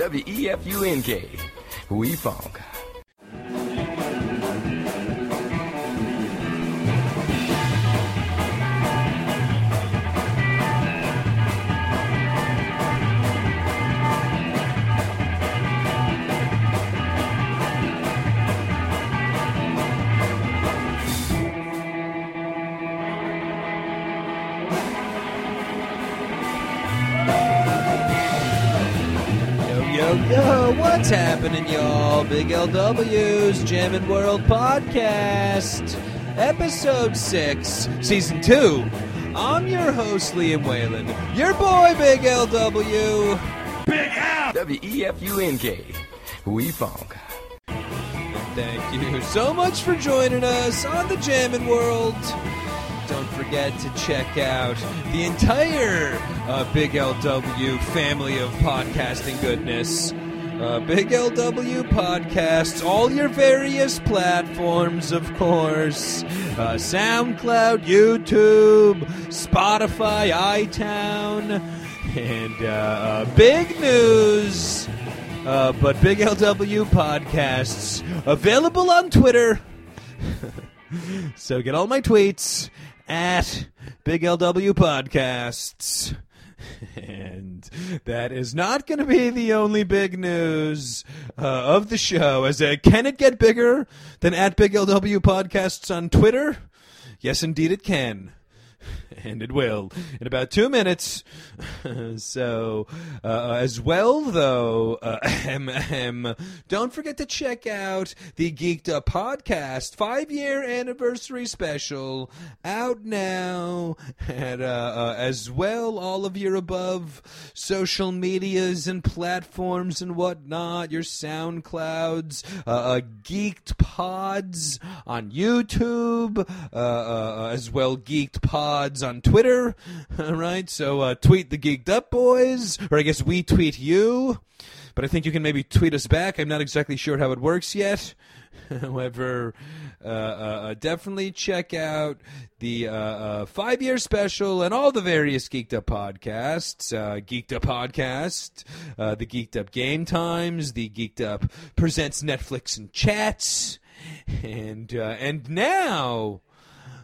W-E-F-U-N-K. We funk. Yo, what's happening, y'all? Big LW's Jammin' World Podcast, Episode 6, Season 2. I'm your host, Liam Whalen. Your boy, Big LW. Big L! W-E-F-U-N-K. We funk. Thank you so much for joining us on the Jammin' World. Don't forget to check out the entire Big LW family of podcasting goodness. Big LW podcasts, all your various platforms, of course. SoundCloud, YouTube, Spotify, iTunes, and big news. But Big LW podcasts available on Twitter. So get all my tweets at Big LW Podcasts. And that is not going to be the only big news of the show. As can it get bigger than at Big LW Podcasts on Twitter? Yes, indeed it can. And it will in about 2 minutes. So, as well, though, don't forget to check out the Geeked Up Podcast 5-year anniversary special out now. And as well, all of your above social medias and platforms and whatnot, your SoundClouds, Geeked Pods on YouTube, as well, Geeked Pods on Twitter. All right, so tweet the Geeked Up Boys, or I guess we tweet you, but I think you can maybe tweet us back. I'm not exactly sure how it works yet. However, definitely check out the 5-year special and all the various Geeked Up podcasts. Geeked Up Podcast, the Geeked Up Game Times, the Geeked Up Presents Netflix and Chats, and now...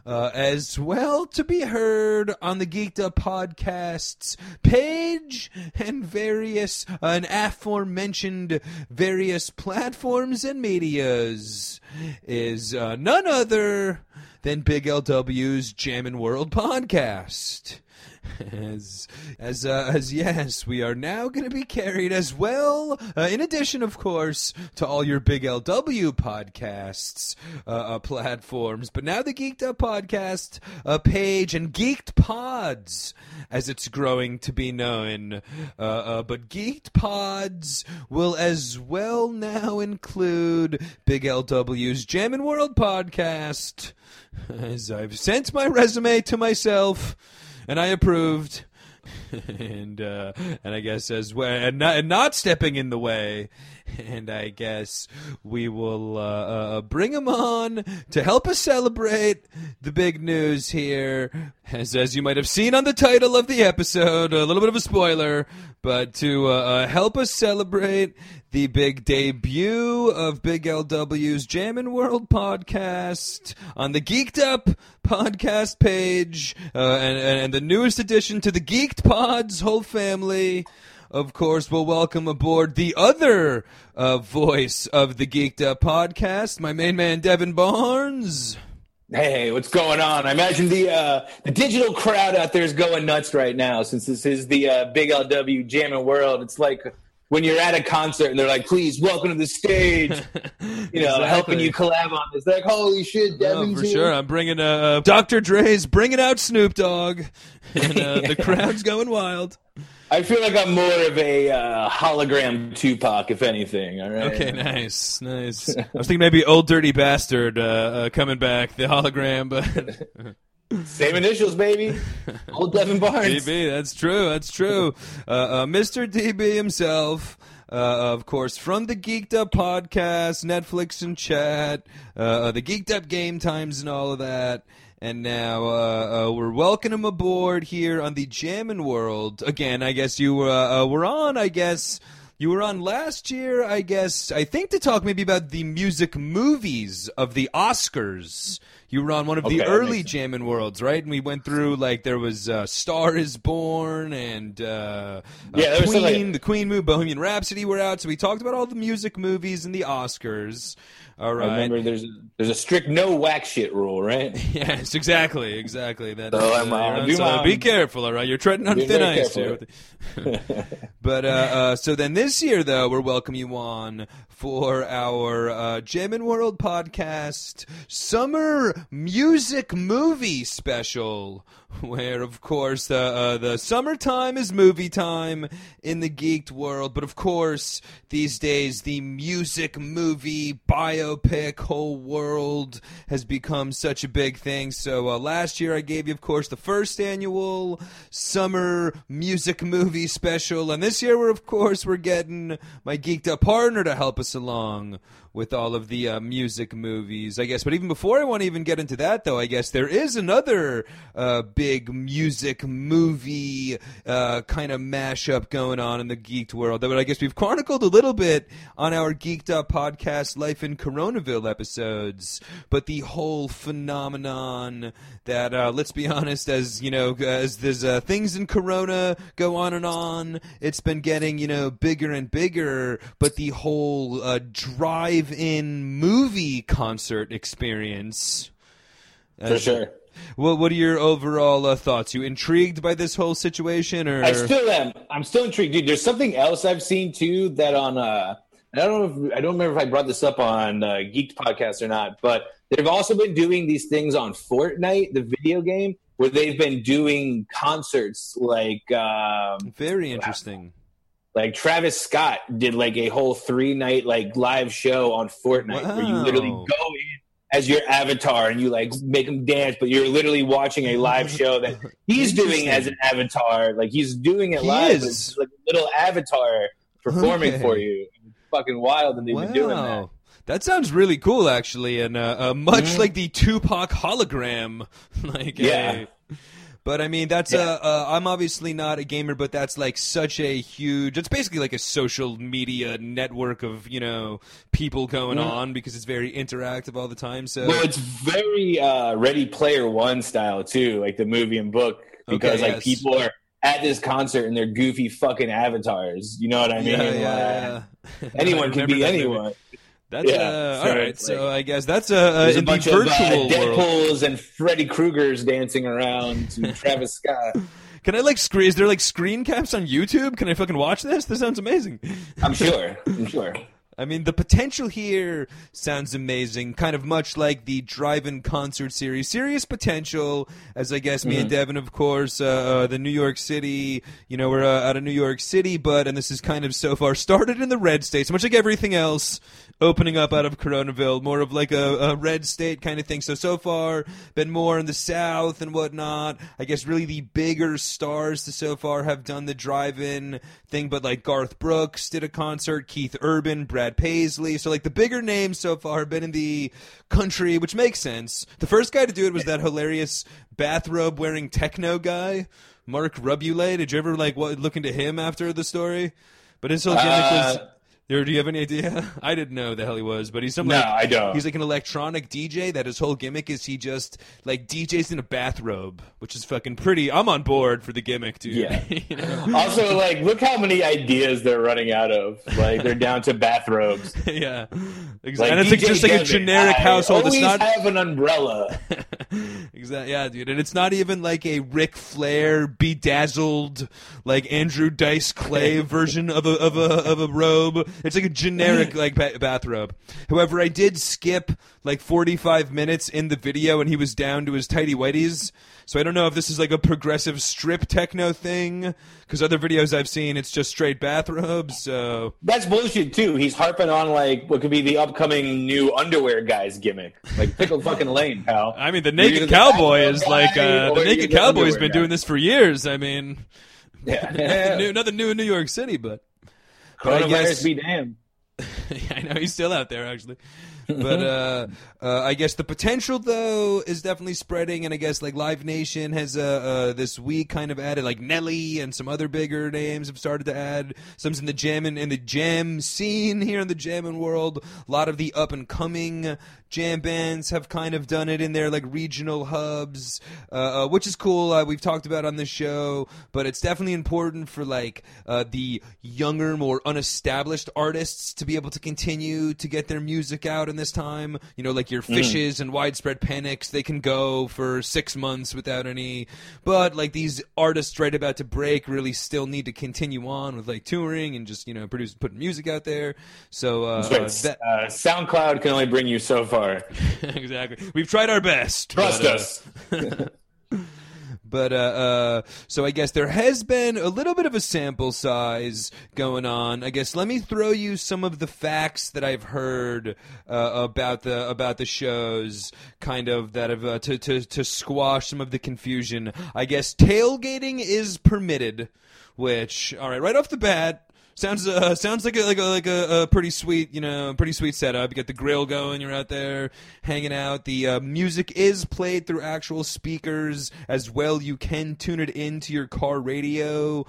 as well, to be heard on the Geeked Up Podcast's page and various and aforementioned various platforms and medias is none other than Big LW's Jammin' World Podcast. As yes, we are now going to be carried as well, in addition, of course, to all your Big LW podcasts platforms. But now the Geeked Up Podcast page and Geeked Pods, as it's growing to be known. But Geeked Pods will as well now include Big LW's Jammin' World Podcast, as I've sent my resume to myself. And I approved, and I guess as well, and not stepping in the way, and I guess we will bring him on to help us celebrate the big news here. As you might have seen on the title of the episode, a little bit of a spoiler, but to help us celebrate the big debut of Big LW's Jammin' World Podcast on the Geeked Up Podcast page, and the newest addition to the Geeked Pod's whole family, of course, we'll welcome aboard the other voice of the Geeked Up Podcast, my main man, Devin Barnes. Hey, what's going on? I imagine the digital crowd out there is going nuts right now, since this is the Big LW Jammin' World. It's like when you're at a concert and they're like, please, welcome to the stage, you know, exactly. Helping you collab on this. They're like, holy shit, Devin's here. Sure. I'm bringing Dr. Dre's Bringing Out Snoop Dogg, and yeah. The crowd's going wild. I feel like I'm more of a hologram Tupac, if anything. All right. Okay, nice. I was thinking maybe Old Dirty Bastard coming back, the hologram, but... Same initials, baby. Old Devin Barnes. DB, that's true. Mr. DB himself, of course, from the Geeked Up Podcast, Netflix and Chat, the Geeked Up Game Times and all of that. And now we're welcoming him aboard here on the Jammin' World. Again, I guess you were on, You were on last year, I guess, I think to talk maybe about the music movies of the Oscars. You were on one of the early Jammin' Worlds, right? And we went through, like, there was Star is Born and Queen, the Queen movie, Bohemian Rhapsody were out. So we talked about all the music movies and the Oscars. All right. I remember there's a strict no whack shit rule, right? Yes, exactly. That so be careful, all right? You're treading on thin ice here. But so then this year, though, we're welcoming you on for our Jammin' World podcast summer music movie special, where, of course, the summertime is movie time in the geeked world. But, of course, these days, the music movie biopic whole world has become such a big thing. So last year I gave you, of course, the first annual summer music movie special. And this year, we're getting my geeked up partner to help us along with all of the music movies, I guess. But even before I want to even get into that, though, I guess there is another big music movie kind of mashup going on in the geeked world. But I guess we've chronicled a little bit on our Geeked Up podcast, Life in Coronaville episodes. But the whole phenomenon that, let's be honest, as you know, as there's things in Corona go on, it's been getting, you know, bigger and bigger. But the whole drive-in movie concert experience. For sure. Well, what are your overall thoughts? You intrigued by this whole situation? Or I still am. I'm still intrigued, dude. There's something else I've seen too that on. I don't remember if I brought this up on Geeked podcast or not, but they've also been doing these things on Fortnite, the video game, where they've been doing concerts like. Very interesting. Like Travis Scott did like a whole 3-night like live show on Fortnite where you literally go in as your avatar and you like make him dance, but you're literally watching a live show that he's doing as an avatar. Like he's doing it live. It's like a little avatar performing for you. It's fucking wild that they've been doing that. That sounds really cool, actually, and much like the Tupac hologram. Like But, I mean, that's I'm obviously not a gamer, but that's, like, such a huge – it's basically like a social media network of, you know, people going on because it's very interactive all the time. So. Well, it's very Ready Player One style, too, like the movie and book, because, like, people are at this concert in their goofy fucking avatars. You know what I mean? Yeah. Anyone can be anyone. Movie. That's all right. Like, so I guess that's in the virtual world. Deadpools and Freddy Krueger's dancing around to Travis Scott. Can I like screen? Is there like screen caps on YouTube? Can I fucking watch this? This sounds amazing. I'm sure. I mean, the potential here sounds amazing, kind of much like the drive-in concert series. Serious potential, as I guess me and Devin, of course, the New York City, you know, we're out of New York City, but, and this is kind of so far, started in the red states, much like everything else, opening up out of Coronaville, more of like a red state kind of thing. So far, been more in the South and whatnot. I guess really the bigger stars to so far have done the drive-in thing, but like Garth Brooks did a concert, Keith Urban, Brad Paisley, so like the bigger names so far have been in the country, which makes sense. The first guy to do it was that hilarious bathrobe wearing techno guy, Mark Rubbulé. Did you ever like look into him after the story? But his whole gimmick was. Do you have any idea? I didn't know the hell he was, but he's something. No, I don't. He's like an electronic DJ that his whole gimmick is he just like DJs in a bathrobe, which is fucking pretty. I'm on board for the gimmick, dude. Yeah. You know? Also, like, look how many ideas they're running out of. Like, they're down to bathrobes. Yeah, exactly. Like, and it's like, just like a generic household. Always have an umbrella. Exactly. Yeah, dude. And it's not even like a Ric Flair bedazzled, like Andrew Dice Clay version of a robe. It's like a generic like bathrobe. However, I did skip like 45 minutes in the video and he was down to his tighty whities. So I don't know if this is like a progressive strip techno thing because other videos I've seen, it's just straight bathrobes. So that's bullshit too. He's harping on like what could be the upcoming new underwear guys gimmick. Like pick a fucking lane, pal. I mean, the naked cowboy is like the naked cowboy's been doing this for years. I mean, nothing new in New York City, but. Coronavirus be damned. I know he's still out there, actually. But I guess the potential, though, is definitely spreading. And I guess like Live Nation has this week kind of added, like Nelly and some other bigger names have started to add. Some's in the jam and in the jam scene here in the jamming world. A lot of the up and coming jam bands have kind of done it in their like regional hubs, which is cool. We've talked about on this show, but it's definitely important for like the younger, more unestablished artists to be able to continue to get their music out in this time. You know, like your Fishes and Widespread Panics, they can go for 6 months without any, but like these artists right about to break really still need to continue on with like touring and just, you know, putting music out there. So SoundCloud can only bring you so far. Exactly. We've tried our best. Trust us. But so I guess there has been a little bit of a sample size going on. I guess let me throw you some of the facts that I've heard about the shows, kind of that have to squash some of the confusion. I guess tailgating is permitted, which all right off the bat. Sounds like a pretty sweet setup. You got the grill going, you're out there hanging out. The music is played through actual speakers as well. You can tune it into your car radio,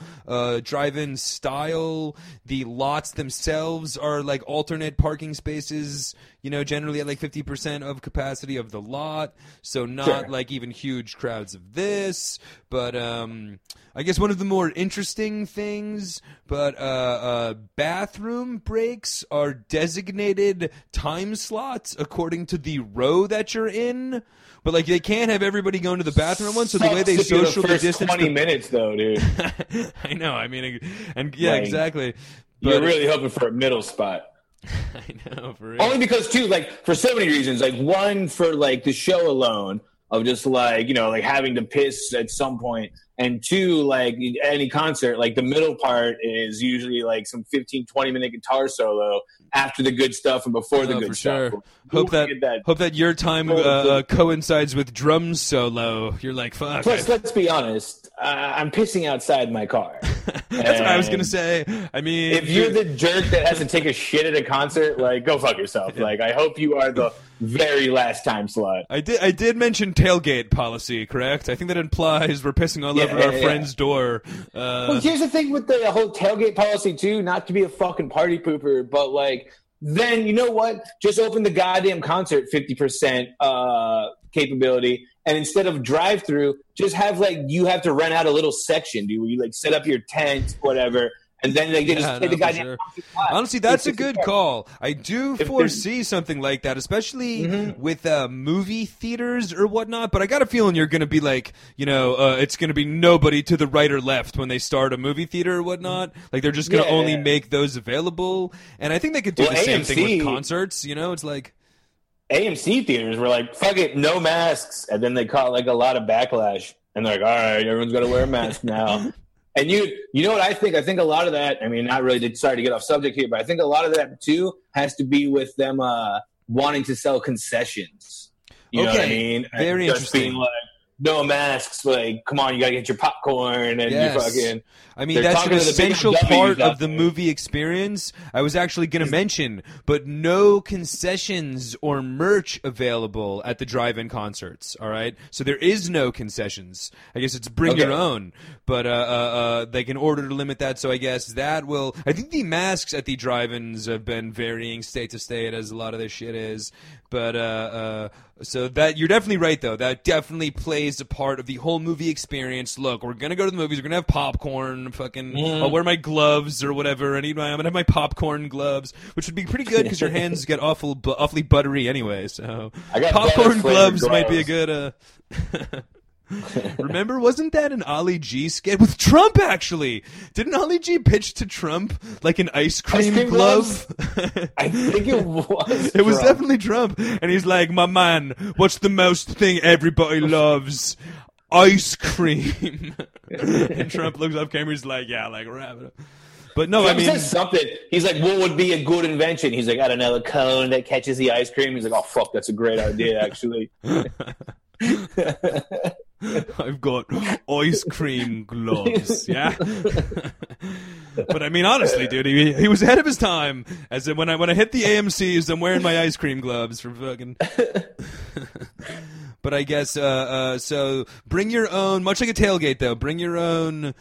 drive-in style. The lots themselves are like alternate parking spaces, you know, generally at like 50% of capacity of the lot. So not like even huge crowds of this, but I guess one of the more interesting things, but bathroom breaks are designated time slots according to the row that you're in, but like they can't have everybody going to the bathroom at once. So the way they socially distance 20 minutes though, dude. I know. I mean, and yeah, like, exactly. But you're really hoping for a middle spot. I know, for real. Only because too, like for so many reasons. Like one for like the show alone of just like, you know, like having to piss at some point. And two, like any concert, like the middle part is usually like some 15, 20-minute guitar solo after the good stuff and before the good stuff. Sure. Hope that your time coincides with drum solo. You're like, fuck. Plus, let's be honest, I'm pissing outside my car. That's what I was going to say. I mean, if you're the jerk that has to take a shit at a concert, like go fuck yourself. Yeah. Like I hope you are the very last time slot. I did mention tailgate policy, correct? I think that implies we're pissing all over our friend's door. Well, here's the thing with the whole tailgate policy too, not to be a fucking party pooper, but like then you know what? Just open the goddamn concert 50% capability, and instead of drive-through, just have like you have to rent out a little section, dude, where you like set up your tent, whatever. And then they just play the guy down. Honestly, that's a good call. I do foresee something like that, especially with movie theaters or whatnot. But I got a feeling you're going to be like, you know, it's going to be nobody to the right or left when they start a movie theater or whatnot. Like they're just going to only make those available. And I think they could do the same thing with concerts. You know, it's like AMC theaters were like, fuck it, no masks. And then they caught like a lot of backlash. And they're like, all right, everyone's got to wear a mask now. And you know what I think? I think a lot of that, I mean, not really, sorry to get off subject here, but I think a lot of that, too, has to be with them wanting to sell concessions. You know what I mean? Very just interesting. Being like, no masks, like, come on, you got to get your popcorn and you fucking... I mean, that's an essential part of the movie experience. I was actually going to mention, but no concessions or merch available at the drive-in concerts, all right? So there is no concessions. I guess it's bring your own, but they can order to limit that, so I guess that will... I think the masks at the drive-ins have been varying state to state as a lot of this shit is, but so that you're definitely right, though. That definitely plays a part of the whole movie experience. Look, we're going to go to the movies, we're going to have popcorn, I'll wear my gloves or whatever. I'm gonna have my popcorn gloves, which would be pretty good because your hands get awfully buttery anyway. So popcorn gloves might be a good. Remember, wasn't that an Ali G skit with Trump? Actually, didn't Ali G pitch to Trump like an ice cream glove? I think it was. It was definitely Trump, and he's like, "My man, what's the most thing everybody loves?" Ice cream. And Trump looks up camera, he's like, yeah, like wrap it up. But no, Trump says something. He's like, what would be a good invention? He's like, I don't know, a cone that catches the ice cream. He's like, oh fuck, that's a great idea actually. I've got ice cream gloves, yeah. But I mean, honestly, dude, he was ahead of his time. As in, when I hit the AMCs, I'm wearing my ice cream gloves for fucking. But I guess so. Bring your own, much like a tailgate, though. Bring your own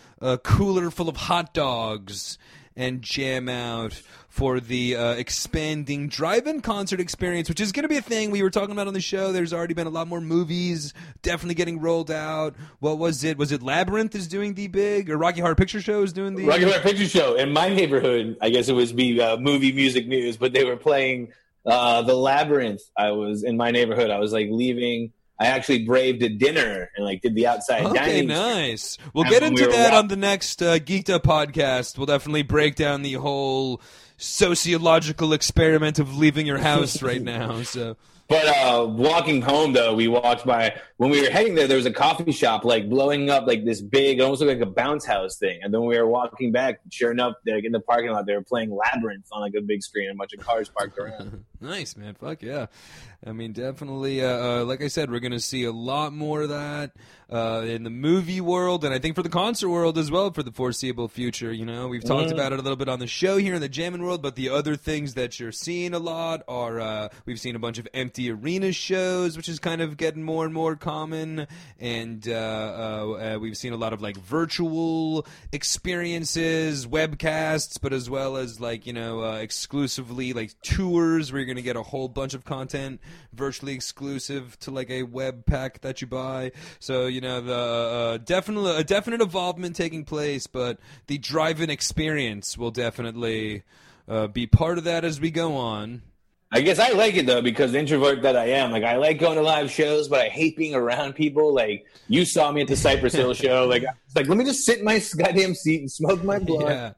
cooler full of hot dogs and jam out for the expanding drive-in concert experience, which is going to be a thing we were talking about on the show. There's already been a lot more movies definitely getting rolled out. What was it? Was it Labyrinth is doing the big, or Rocky Horror Picture Show is doing the... Rocky Horror Picture Show. In my neighborhood, I guess it was Movie Music News, but they were playing the Labyrinth. I was in my neighborhood. I was like leaving... I actually braved a dinner and like did the outside dining. Okay, nice. We'll get into that on the next Geeked Up podcast. We'll definitely break down the whole sociological experiment of leaving your house right now. So, but walking home though, we walked by when we were heading there. There was a coffee shop like blowing up like this big, almost looked like a bounce house thing. And then we were walking back. Sure enough, like in the parking lot, they were playing Labyrinth on like a big screen and a bunch of cars parked around. Nice, man. Fuck yeah. I mean, definitely, like I said, we're going to see a lot more of that in the movie world, and I think for the concert world as well for the foreseeable future. You know, we've talked about it a little bit on the show here in the jamming world, but the other things that you're seeing a lot are we've seen a bunch of empty arena shows, which is kind of getting more and more common, and we've seen a lot of, like, virtual experiences, webcasts, but as well as, like, you know, exclusively, like, tours where you're going to get a whole bunch of content virtually exclusive to like a web pack that you buy. So, you know, the definite evolvement taking place, but the drive-in experience will definitely be part of that as we go on. I guess I like it, though, because the introvert that I am, like, I like going to live shows, but I hate being around people. Like, you saw me at the Cypress Hill show. Like, I was like, let me just sit in my goddamn seat and smoke my blunt. Yeah.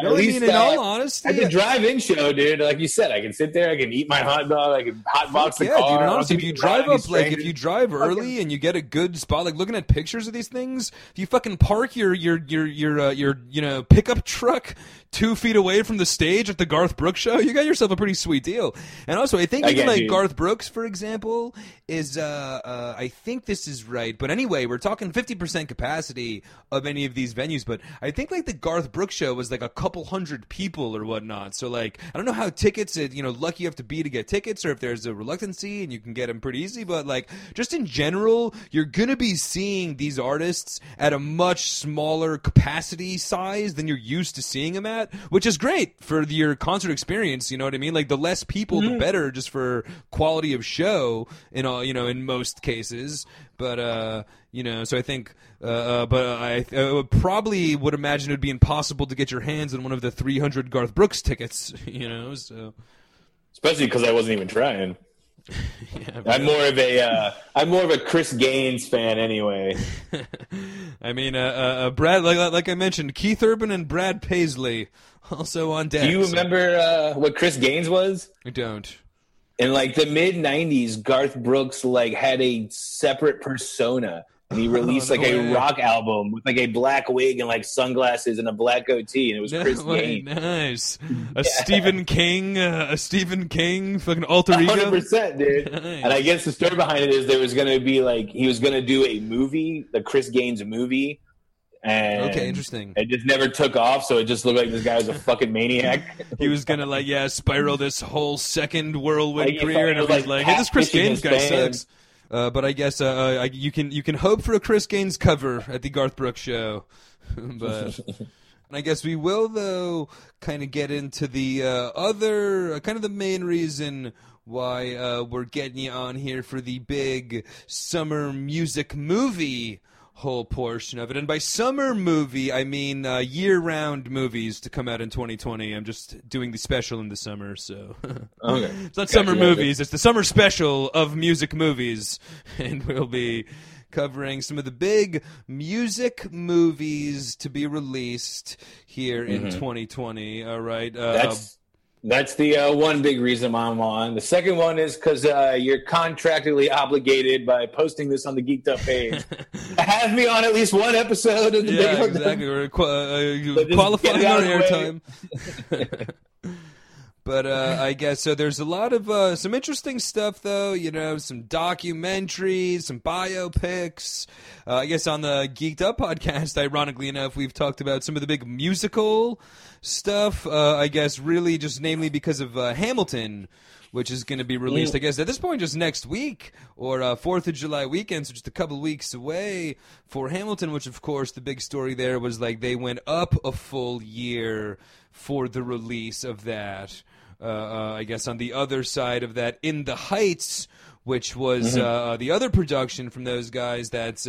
No, I mean, in all honesty, at the drive-in show, dude, like you said, I can sit there, I can eat my hot dog, I can hotbox the car. Yeah, dude, honestly, if you drive up, like, if you drive early and you get a good spot, like, looking at pictures of these things, if you fucking park your you know, pickup truck 2 feet away from the stage at the Garth Brooks show, you got yourself a pretty sweet deal. And also, I think even, like, Garth Brooks, for example, is I think this is right, but anyway, we're talking 50% capacity of any of these venues, but I think, like, the Garth Brooks show was like a couple hundred people or whatnot. So, like, I don't know how tickets, you know, lucky you have to be to get tickets, or if there's a reluctancy and you can get them pretty easy, but, like, just in general, you're gonna be seeing these artists at a much smaller capacity size than you're used to seeing them at, which is great for your concert experience, you know what I mean? Like, the less people, the better, just for quality of show in all, you know, in most cases. But, you know, so I think, but I probably would imagine it would be impossible to get your hands on one of the 300 Garth Brooks tickets, you know, so. Especially because I wasn't even trying. Yeah, I'm more of a Chris Gaines fan anyway. I mean, Brad, like I mentioned, Keith Urban and Brad Paisley also on deck. Do you remember what Chris Gaines was? I don't. In, like, the mid-90s, Garth Brooks, like, had a separate persona. And he released, like, a rock album with, like, a black wig and, like, sunglasses and a black goatee. And it was Chris Gaines. Nice. A Stephen King fucking alter ego. 100%, dude. Nice. And I guess the story behind it is there was going to be, like, he was going to do a movie, the Chris Gaines movie. And okay, interesting. It just never took off, so it just looked like this guy was a fucking maniac. He was gonna spiral this whole second whirlwind career, and everybody's like, "Hey, this Chris Gaines guy sucks." But I guess you can hope for a Chris Gaines cover at the Garth Brooks show, but. And I guess we will, though, kind of get into the other, kind of the main reason why we're getting you on here for the big summer music movie whole portion of it. And by summer movie, I mean year-round movies to come out in 2020. I'm just doing the special in the summer, so... Okay. It's not summer movies, it's the summer special of music movies. And we'll be covering some of the big music movies to be released here in 2020. All right. That's the one big reason I'm on. The second one is because you're contractually obligated by posting this on the Geeked Up page. Have me on at least one episode of the Big Exactly. We're qualifying our airtime. But I guess so. There's a lot of some interesting stuff, though. You know, some documentaries, some biopics. I guess on the Geeked Up podcast, ironically enough, we've talked about some of the big musical stuff. I guess really just namely because of Hamilton, which is going to be released, I guess, at this point just next week or 4th of July weekend, so just a couple weeks away for Hamilton, which, of course, the big story there was like they went up a full year for the release of that. I guess on the other side of that, In the Heights, which was the other production from those guys that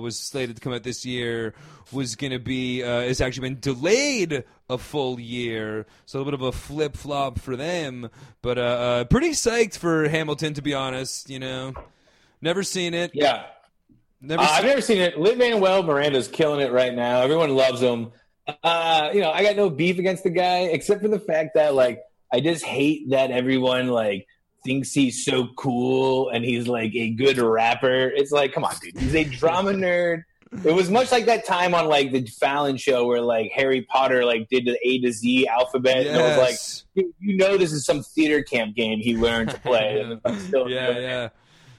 was slated to come out this year, was going to be it's actually been delayed a full year, so a little bit of a flip flop for them. But pretty psyched for Hamilton, to be honest. You know, never seen it. Yeah, I've never seen it. Lin-Manuel Miranda's killing it right now. Everyone loves him. You know, I got no beef against the guy except for the fact that like I just hate that everyone like thinks he's so cool and he's like a good rapper. It's like, come on, dude. He's a drama nerd. It was much like that time on like the Fallon show where like Harry Potter like did the A to Z alphabet. Yes. And I was like, dude, you know, this is some theater camp game he learned to play. And I'm still doing it.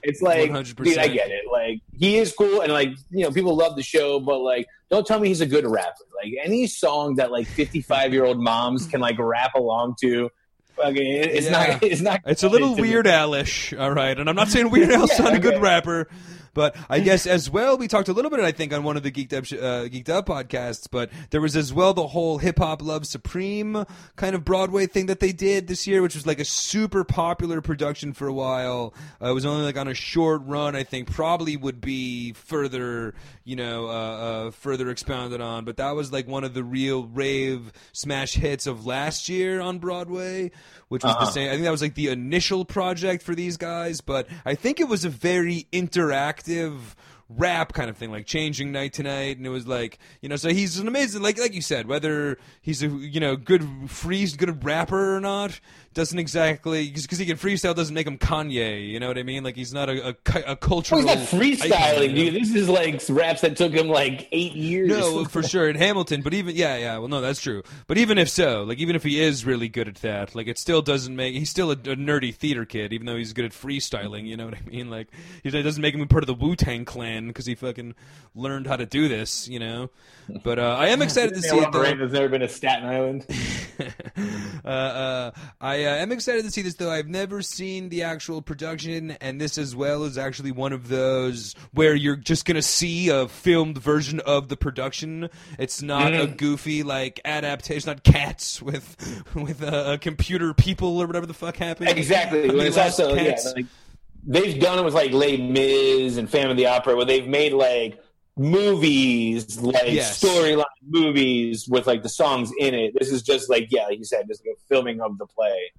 It's like, 100%. Dude, I get it. Like, he is cool, and like, you know, people love the show, but like, don't tell me he's a good rapper. Like, any song that like 55-year-old moms can like rap along to. Okay, it's not. It's a little Weird Al-ish, all right. And I'm not saying Weird Al's not a good rapper, but I guess as well we talked a little bit, I think, on one of the Geeked Up podcasts. But there was as well the whole Hip Hop Love Supreme kind of Broadway thing that they did this year, which was like a super popular production for a while. It was only like on a short run, I think. Probably would be further, you know, further expounded on. But that was like one of the real rave smash hits of last year on Broadway, which was the same. I think that was like the initial project for these guys, but I think it was a very interactive rap kind of thing, like changing night to night, and it was like, you know, so he's an amazing, like you said, whether he's a, you know, good rapper or not doesn't exactly, because he can freestyle doesn't make him Kanye, you know what I mean? Like, he's not a cultural. He's not freestyling, dude. This is like raps that took him like 8 years. No, for sure, in Hamilton, but even well, no, that's true. But even if so, like, even if he is really good at that, like, it still doesn't make, he's still a nerdy theater kid, even though he's good at freestyling. You know what I mean? Like, it doesn't make him part of the Wu-Tang Clan because he fucking learned how to do this, you know. But I am excited to see it. There's never been a Staten Island. I am excited to see this, though. I've never seen the actual production, and this as well is actually one of those where you're just going to see a filmed version of the production. It's not a goofy, like, adaptation. It's not Cats with computer people or whatever the fuck happened. Exactly. It's also, they've done it with, like, Les Mis and Phantom of the Opera, where they've made, like, movies, like, storyline movies with, like, the songs in it. This is just, like, like you said, just like a filming of the play.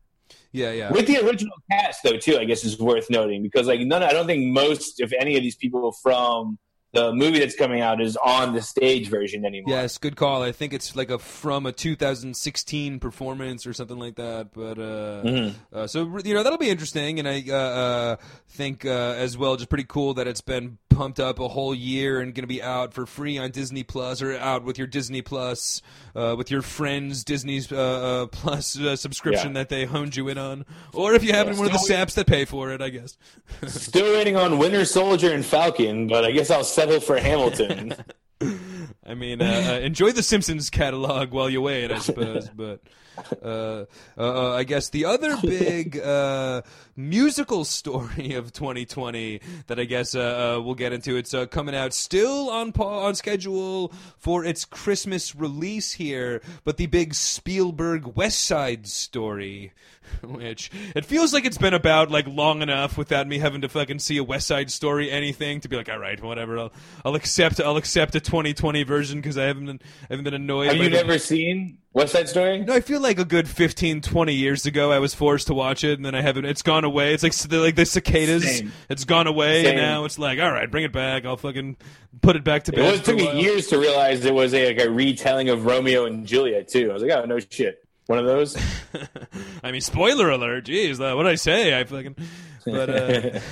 Yeah. With the original cast, though, too, I guess is worth noting, because, like, I don't think most, if any, of these people from the movie that's coming out is on the stage version anymore. Yes, good call. I think it's like from a 2016 performance or something like that. But so you know, that'll be interesting, and I think as well, just pretty cool that it's been pumped up a whole year and going to be out for free on Disney Plus, or out with your Disney Plus, with your friends' Disney's Plus subscription that they honed you in on, or if you have in one of the saps that pay for it, I guess. Still waiting on Winter Soldier and Falcon, but I guess I'll settle for Hamilton. I mean, enjoy the Simpsons catalog while you wait, I suppose. But I guess the other big musical story of 2020 that I guess we'll get into, it's coming out still on schedule for its Christmas release here, but the big Spielberg West Side Story, which it feels like it's been about like long enough without me having to fucking see a West Side Story anything to be like, all right, whatever, I'll accept a 2020 version. Because I haven't been annoyed. Have you never seen West Side Story? No, I feel like a good 15, 20 years ago I was forced to watch it, and then I haven't. It's gone away. It's like the cicadas. Same. It's gone away, and now it's like, all right, bring it back. I'll fucking put it back to bed. It took me years to realize it was a retelling of Romeo and Juliet too. I was like, oh no shit, one of those. I mean, spoiler alert. Jeez, what did I say? I fucking. But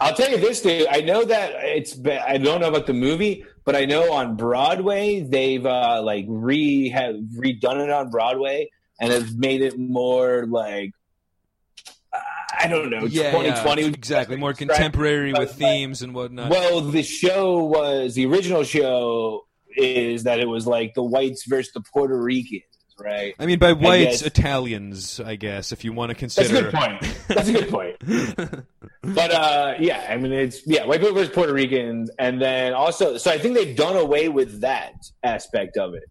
I'll tell you this, dude. I know that I don't know about the movie, but I know on Broadway they've redone it on Broadway. and have made it more like, I don't know, 2020. Yeah, exactly, more contemporary with themes and whatnot. Well, the original show is that it was like the whites versus the Puerto Ricans, right? I mean, by whites, Italians, I guess, if you want to consider. That's a good point. But, yeah, I mean, it's, yeah, white people versus Puerto Ricans. And then also, so I think they've done away with that aspect of it.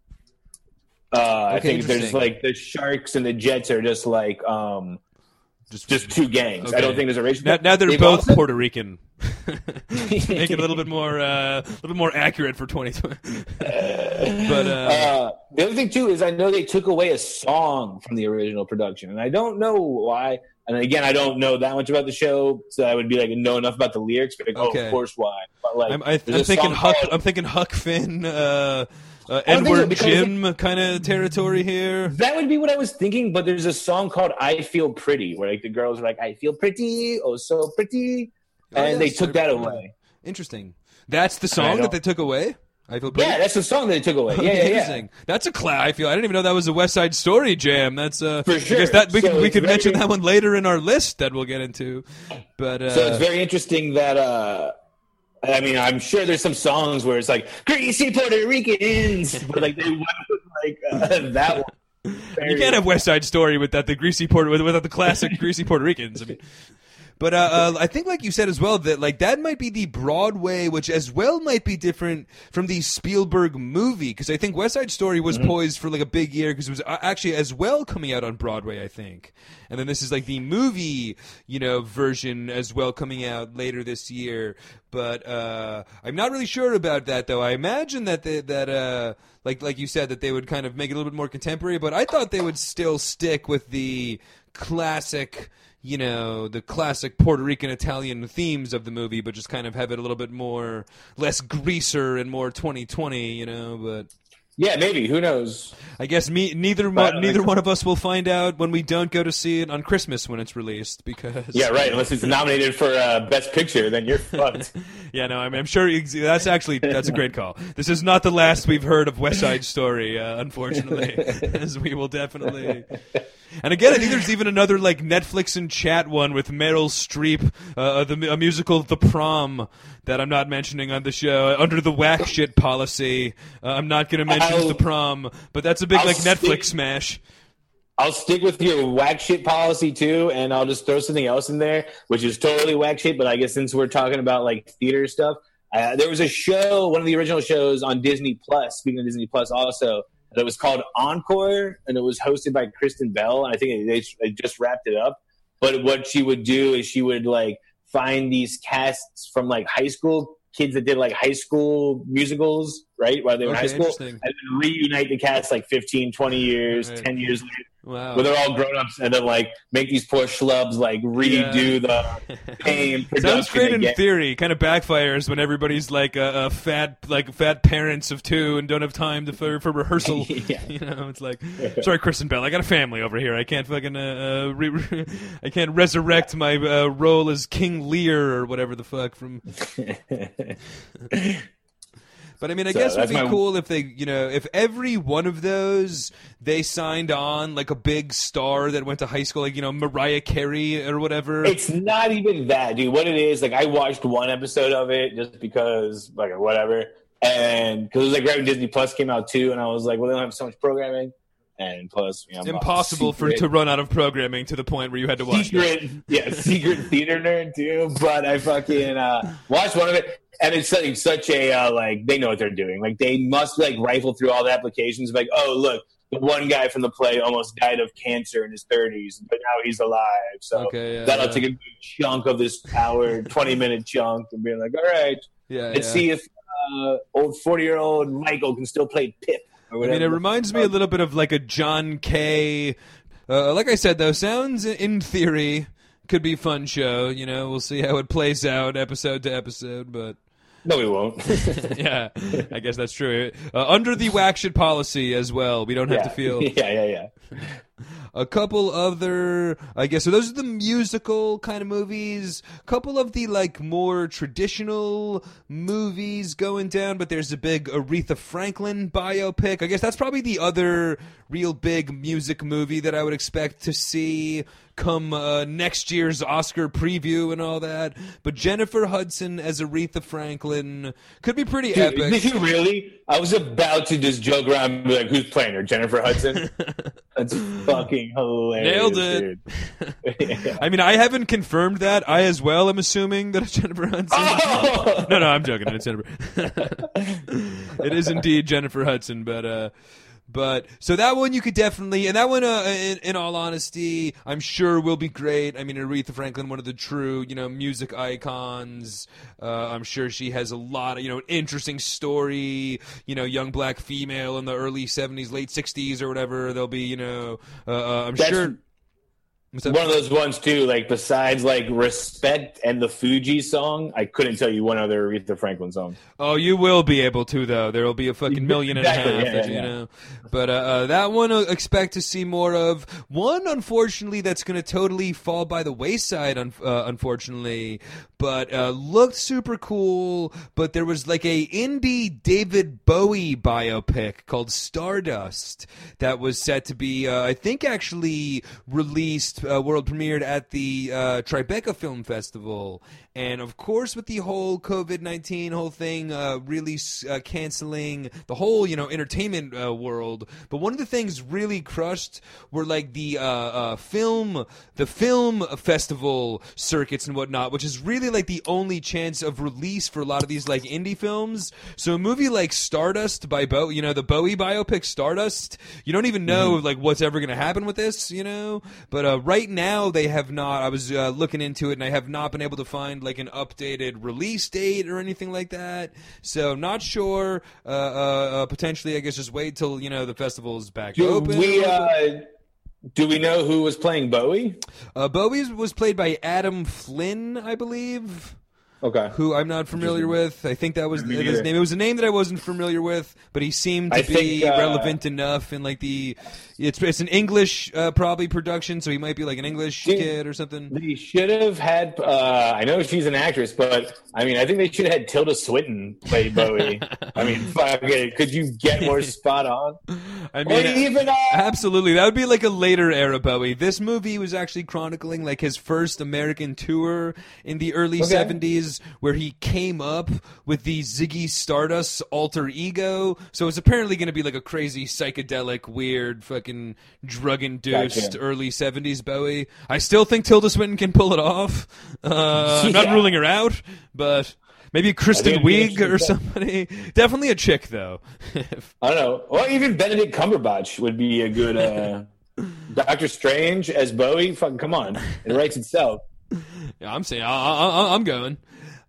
I think there's like the Sharks and the Jets are just like, just two gangs. Okay. I don't think there's a racial. Now they're both Puerto Rican. Make it a little bit more, accurate for 2020. But the other thing too is I know they took away a song from the original production, and I don't know why. And again, I don't know that much about the show, so I would be like know enough about the lyrics, but like, oh, of course, why? But like, I'm thinking Huck. I'm thinking Huck Finn. Edward Jim kind of territory here. That would be what I was thinking, but there's a song called "I Feel Pretty" where like the girls are like, "I feel pretty, oh so pretty," and they took that away. Interesting. That's the song that they took away. I feel pretty. Yeah, that's the song that they took away. Yeah, yeah. That's a classic. I didn't even know that was a West Side Story jam. That's for sure. Because we could mention that one later in our list that we'll get into. But so it's very interesting that. I mean, I'm sure there's some songs where it's like "Greasy Puerto Ricans," but like they went with like that one. You can't have West Side Story without the without the classic "Greasy Puerto Ricans." I mean, but I think, like you said as well, that like that might be the Broadway, which as well might be different from the Spielberg movie, because I think West Side Story was poised for like a big year because it was actually as well coming out on Broadway, I think, and then this is like the movie, you know, version as well coming out later this year. But I'm not really sure about that, though. I imagine that like you said, that they would kind of make it a little bit more contemporary. But I thought they would still stick with the classic, you know, the classic Puerto Rican Italian themes of the movie, but just kind of have it a little bit more less greaser and more 2020, you know. But yeah, maybe. Who knows? I guess neither one of us will find out when we don't go to see it on Christmas when it's released, because yeah, right. Unless it's nominated for Best Picture, then you're fucked. Yeah, no, I mean, I'm sure that's a great call. This is not the last we've heard of West Side Story, unfortunately, as we will definitely. And again, I think there's even another like Netflix and chat one with Meryl Streep, a musical, The Prom, that I'm not mentioning on the show under the whack shit policy. I'm not going to mention The Prom, but that's a big Netflix smash. I'll stick with your whack shit policy too, and I'll just throw something else in there, which is totally whack shit. But I guess since we're talking about like theater stuff, there was a show, one of the original shows on Disney Plus. Speaking of Disney Plus, also. That was called Encore, and it was hosted by Kristen Bell. And I think they just wrapped it up. But what she would do is she would like find these casts from like high school kids that did like high school musicals, right, while they were in high school, and then reunite the cast like 15, 20 years, 10 years later. Wow. Where they're all grown ups, and then like make these poor schlubs like redo the same. Sounds great in theory. Kind of backfires when everybody's like fat parents of two and don't have time for rehearsal. Yeah. You know, it's like, sorry, Kristen Bell, I got a family over here. I can't fucking I can't resurrect my role as King Lear or whatever the fuck from. But I mean, I guess it would be cool if they, you know, if every one of those they signed on like a big star that went to high school, like, you know, Mariah Carey or whatever. It's not even that, dude. What it is, like, I watched one episode of it just because, like, whatever. And because it was like right when Disney Plus came out too. And I was like, well, they don't have so much programming. And plus, you know, it's impossible to run out of programming to the point where you had to watch secret theater nerd too. But I fucking watched one of it, and it's such a like they know what they're doing. Like they must like rifle through all the applications. Like, oh look, the one guy from the play almost died of cancer in his 30s, but now he's alive. So that'll take a good chunk of this hour, 20-minute chunk, and be like, all right, let's see if old 40-year-old Michael can still play Pip. I mean, it reminds me a little bit of like a John Kay. Like I said, though, sounds in theory could be a fun show. You know, we'll see how it plays out episode to episode, but. No, we won't. Yeah, I guess that's true. Under the whack shit policy as well. We don't have to feel. Yeah. a couple other, I guess, so those are the musical kind of movies. A couple of the like more traditional movies going down, but there's a big Aretha Franklin biopic. I guess that's probably the other real big music movie that I would expect to see come next year's Oscar preview and all that. But Jennifer Hudson as Aretha Franklin could be pretty epic. Did you really? I was about to just joke around and be like, who's playing her? Jennifer Hudson? That's fucking hilarious. Nailed it. Dude. Yeah. I mean, I haven't confirmed that. I as well am assuming that it's Jennifer Hudson. Oh! No, I'm joking. It's Jennifer. It is indeed Jennifer Hudson, But so that one you could definitely, and that one, in all honesty, I'm sure will be great. I mean, Aretha Franklin, one of the true, music icons. I'm sure she has a lot of, interesting story. Young black female in the early '70s, late '60s, or whatever. There'll be, I'm sure. One of those ones too. Like besides, like Respect and the Fuji song, I couldn't tell you one other Aretha Franklin song. Oh, you will be able to though. There will be a fucking million and a half, know. But that one, I expect to see more of. One, unfortunately, that's going to totally fall by the wayside. Unfortunately, but looked super cool. But there was like a indie David Bowie biopic called Stardust that was set to be, I think, actually released. World premiered at the Tribeca Film Festival, and of course with the whole COVID-19 whole thing really canceling the whole entertainment world. But one of the things really crushed were like the film festival circuits and whatnot, which is really like the only chance of release for a lot of these like indie films. So a movie like Stardust by Bowie, the Bowie biopic Stardust, you don't even know like what's ever going to happen with this, But right now they have not. I was looking into it, and I have not been able to find like an updated release date or anything like that. So not sure. Potentially, I guess just wait till the festival's back open. Do we know who was playing Bowie? Bowie was played by Adam Flynn, I believe. Okay. Who I'm not familiar with. I think that was his name. It was a name that I wasn't familiar with, but he seemed to be relevant enough. And like it's an English probably production, so he might be like an English kid or something. They should have had. I know she's an actress, but I mean, I think they should have had Tilda Swinton play Bowie. I mean, fuck it. Could you get more spot on? I mean, absolutely. That would be like a later era Bowie. This movie was actually chronicling like his first American tour in the early '70s. Where he came up with the Ziggy Stardust alter ego. So it's apparently going to be like a crazy, psychedelic, weird, fucking drug-induced early 70s Bowie. I still think Tilda Swinton can pull it off. Not ruling her out, but maybe Kristen Wiig or somebody. Definitely a chick, though. I don't know. Or even Benedict Cumberbatch would be a good Doctor Strange as Bowie. Fucking come on. It writes itself. Yeah, I'm saying I'm going.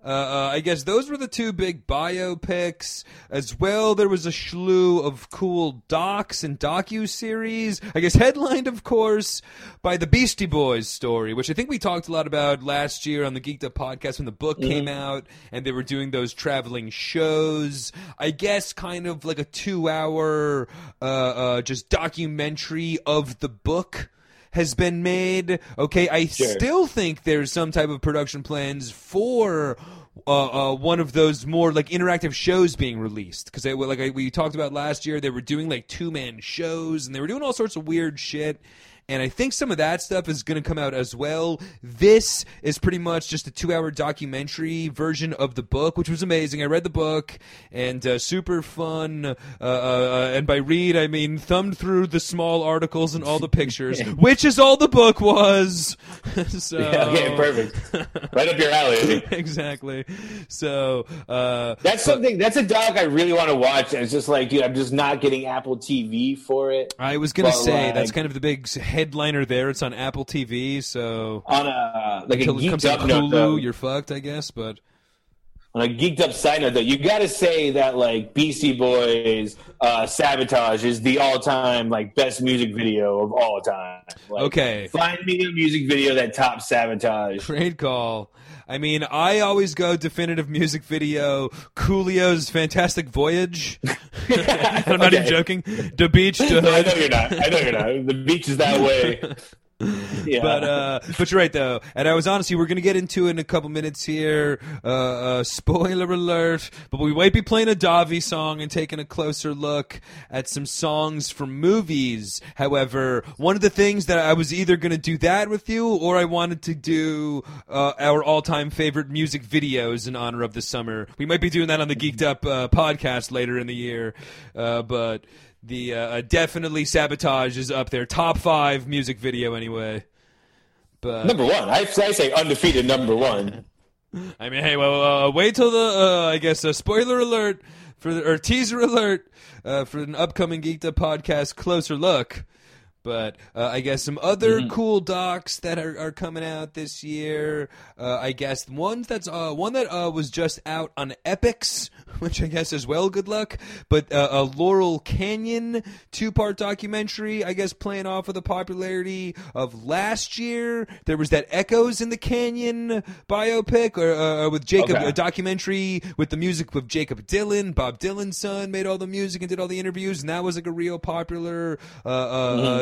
I guess those were the two big biopics. As well, there was a slew of cool docs and docuseries. I guess headlined, of course, by the Beastie Boys story, which I think we talked a lot about last year on the Geeked Up podcast when the book came out and they were doing those traveling shows. I guess kind of like a 2-hour just documentary of the book has been made. Okay, I still think there's some type of production plans for one of those more like interactive shows being released, because they were like we talked about last year, they were doing like 2-man shows and they were doing all sorts of weird shit. And I think some of that stuff is going to come out as well. This is pretty much just a 2-hour documentary version of the book, which was amazing. I read the book and super fun. And by read, I mean thumbed through the small articles and all the pictures, which is all the book was. Okay, perfect. Right up your alley. Exactly. So that's something. That's a doc I really want to watch. And it's just like, dude, I'm just not getting Apple TV for it. I was going to say that's kind of the big headliner there. It's on Apple TV, so on a like until it comes out Hulu, you're fucked, I guess. But On a geeked up side note, though, you got to say that like Beastie Boys, Sabotage is the all time like best music video of all time. Like, okay, find me a music video that tops Sabotage. Great call. I mean, I always go definitive music video, Coolio's Fantastic Voyage. I'm not even joking. The beach to no, I know you're not. I know you're not. The beach is that way. Yeah. But you're right, though. And I was honestly, we're going to get into it in a couple minutes here. Spoiler alert. But we might be playing a Davi song and taking a closer look at some songs from movies. However, one of the things that I was either going to do that with you or I wanted to do our all-time favorite music videos in honor of the summer. We might be doing that on the Geeked Up podcast later in the year. But... the definitely Sabotage is up there. Top 5 music video anyway. But number 1. I say undefeated number 1. I mean, hey, well, wait till the, I guess, spoiler alert for the, or teaser alert for an upcoming Geeked Up podcast closer look. But I guess some other cool docs that are coming out this year. I guess one that was just out on Epix, which I guess is well good luck. But a Laurel Canyon 2-part documentary, I guess playing off of the popularity of last year. There was that Echoes in the Canyon biopic or with Jacob, a documentary with the music with Jacob Dylan. Bob Dylan's son made all the music and did all the interviews, and that was like a real popular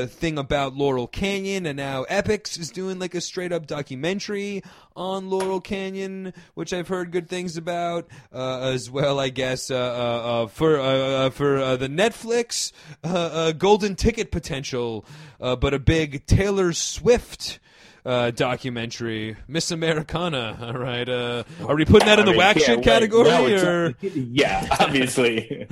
thing about Laurel Canyon, and now Epix is doing like a straight up documentary on Laurel Canyon, which I've heard good things about as well. I guess for the Netflix golden ticket potential, but a big Taylor Swift documentary, Miss Americana. All right, are we putting that in the whack shit category? Or? Yeah, obviously.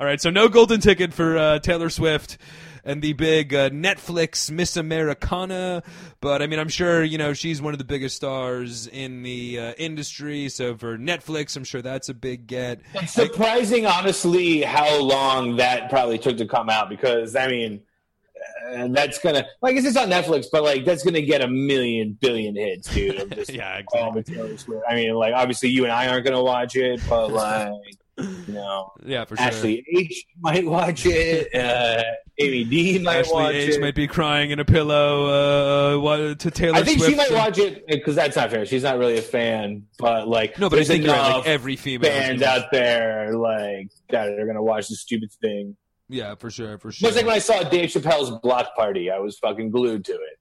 All right, so no golden ticket for Taylor Swift and the big Netflix Miss Americana. But, I mean, I'm sure, you know, she's one of the biggest stars in the industry. So for Netflix, I'm sure that's a big get. It's surprising, honestly, how long that probably took to come out because, I mean, that's going to – I guess it's on Netflix, but, like, that's going to get a million, billion hits, dude. I'm just, yeah, exactly. I mean, like, obviously you and I aren't going to watch it, but, like – you know, yeah, for sure. Ashley H might watch it. Amy D might watch it. Ashley H might be crying in a pillow to Taylor Swift. I think Swift she might watch it because that's not fair. She's not really a fan, but like, no, but I think like every female fans out there like that are gonna watch this stupid thing. Yeah, for sure, for sure. It's like when I saw Dave Chappelle's Block Party, I was fucking glued to it.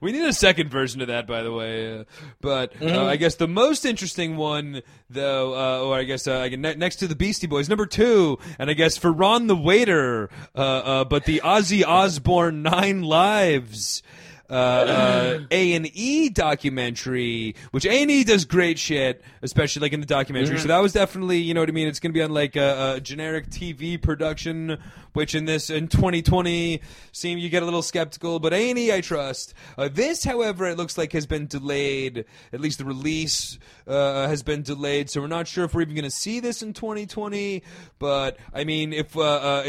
We need a second version of that, by the way. But I guess the most interesting one, though, or I guess next to the Beastie Boys, number 2, and I guess for Ron the Waiter, but the Ozzy Osbourne 9 Lives A&E documentary, which A&E does great shit, especially like in the documentary. So that was definitely, you know what I mean? It's going to be on like a generic TV production, which in 2020 seem you get a little skeptical, but A&E I trust. This, however, it looks like has been delayed. At least the release has been delayed, so we're not sure if we're even going to see this in 2020. But I mean, if a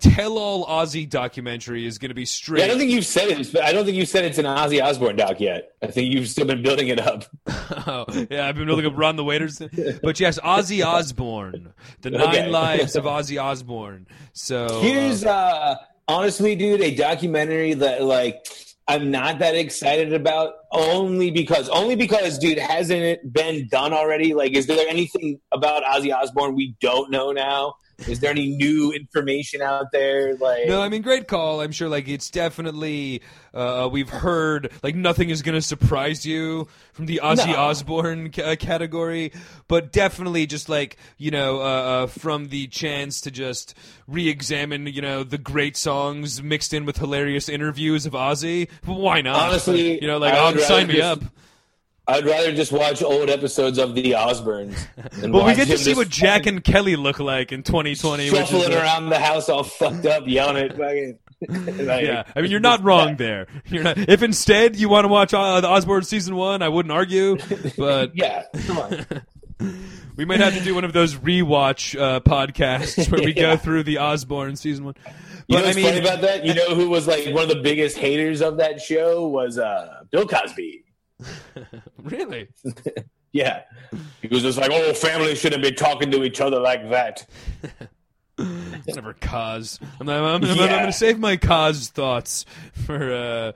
tell-all Aussie documentary is going to be straight. Yeah, I don't think you've said it. I don't think you said it's an Ozzy Osbourne doc yet. I think you've still been building it up. Yeah, I've been building up Ron the Waiters. But yes, Ozzy Osbourne, the 9 Lives of Ozzy Osbourne. So here's honestly, dude, a documentary that like I'm not that excited about only because, dude, hasn't it been done already? Like, is there anything about Ozzy Osbourne we don't know now? Is there any new information out there? Like, no, I mean, great call. I'm sure, like, it's definitely we've heard, like, nothing is going to surprise you from the Ozzy Osbourne category, but definitely just, like, you know, from the chance to just re-examine, you know, the great songs mixed in with hilarious interviews of Ozzy. Why not? Honestly, you know, like, sign me up. I'd rather just watch old episodes of The Osbournes. Well, we get to see what Jack and Kelly look like in 2020. Shuffling around the house all fucked up, yelling at fucking... Like, yeah, I mean, you're not wrong there. If instead you want to watch The Osbournes Season 1, I wouldn't argue, but... Yeah, come on. We might have to do one of those rewatch podcasts where we go through The Osbournes Season 1. You know what's funny about that? You know who was like one of the biggest haters of that show was Bill Cosby. Really? Yeah. He was just like, oh, family shouldn't be talking to each other like that. It's never cause. I'm going to save my cause thoughts for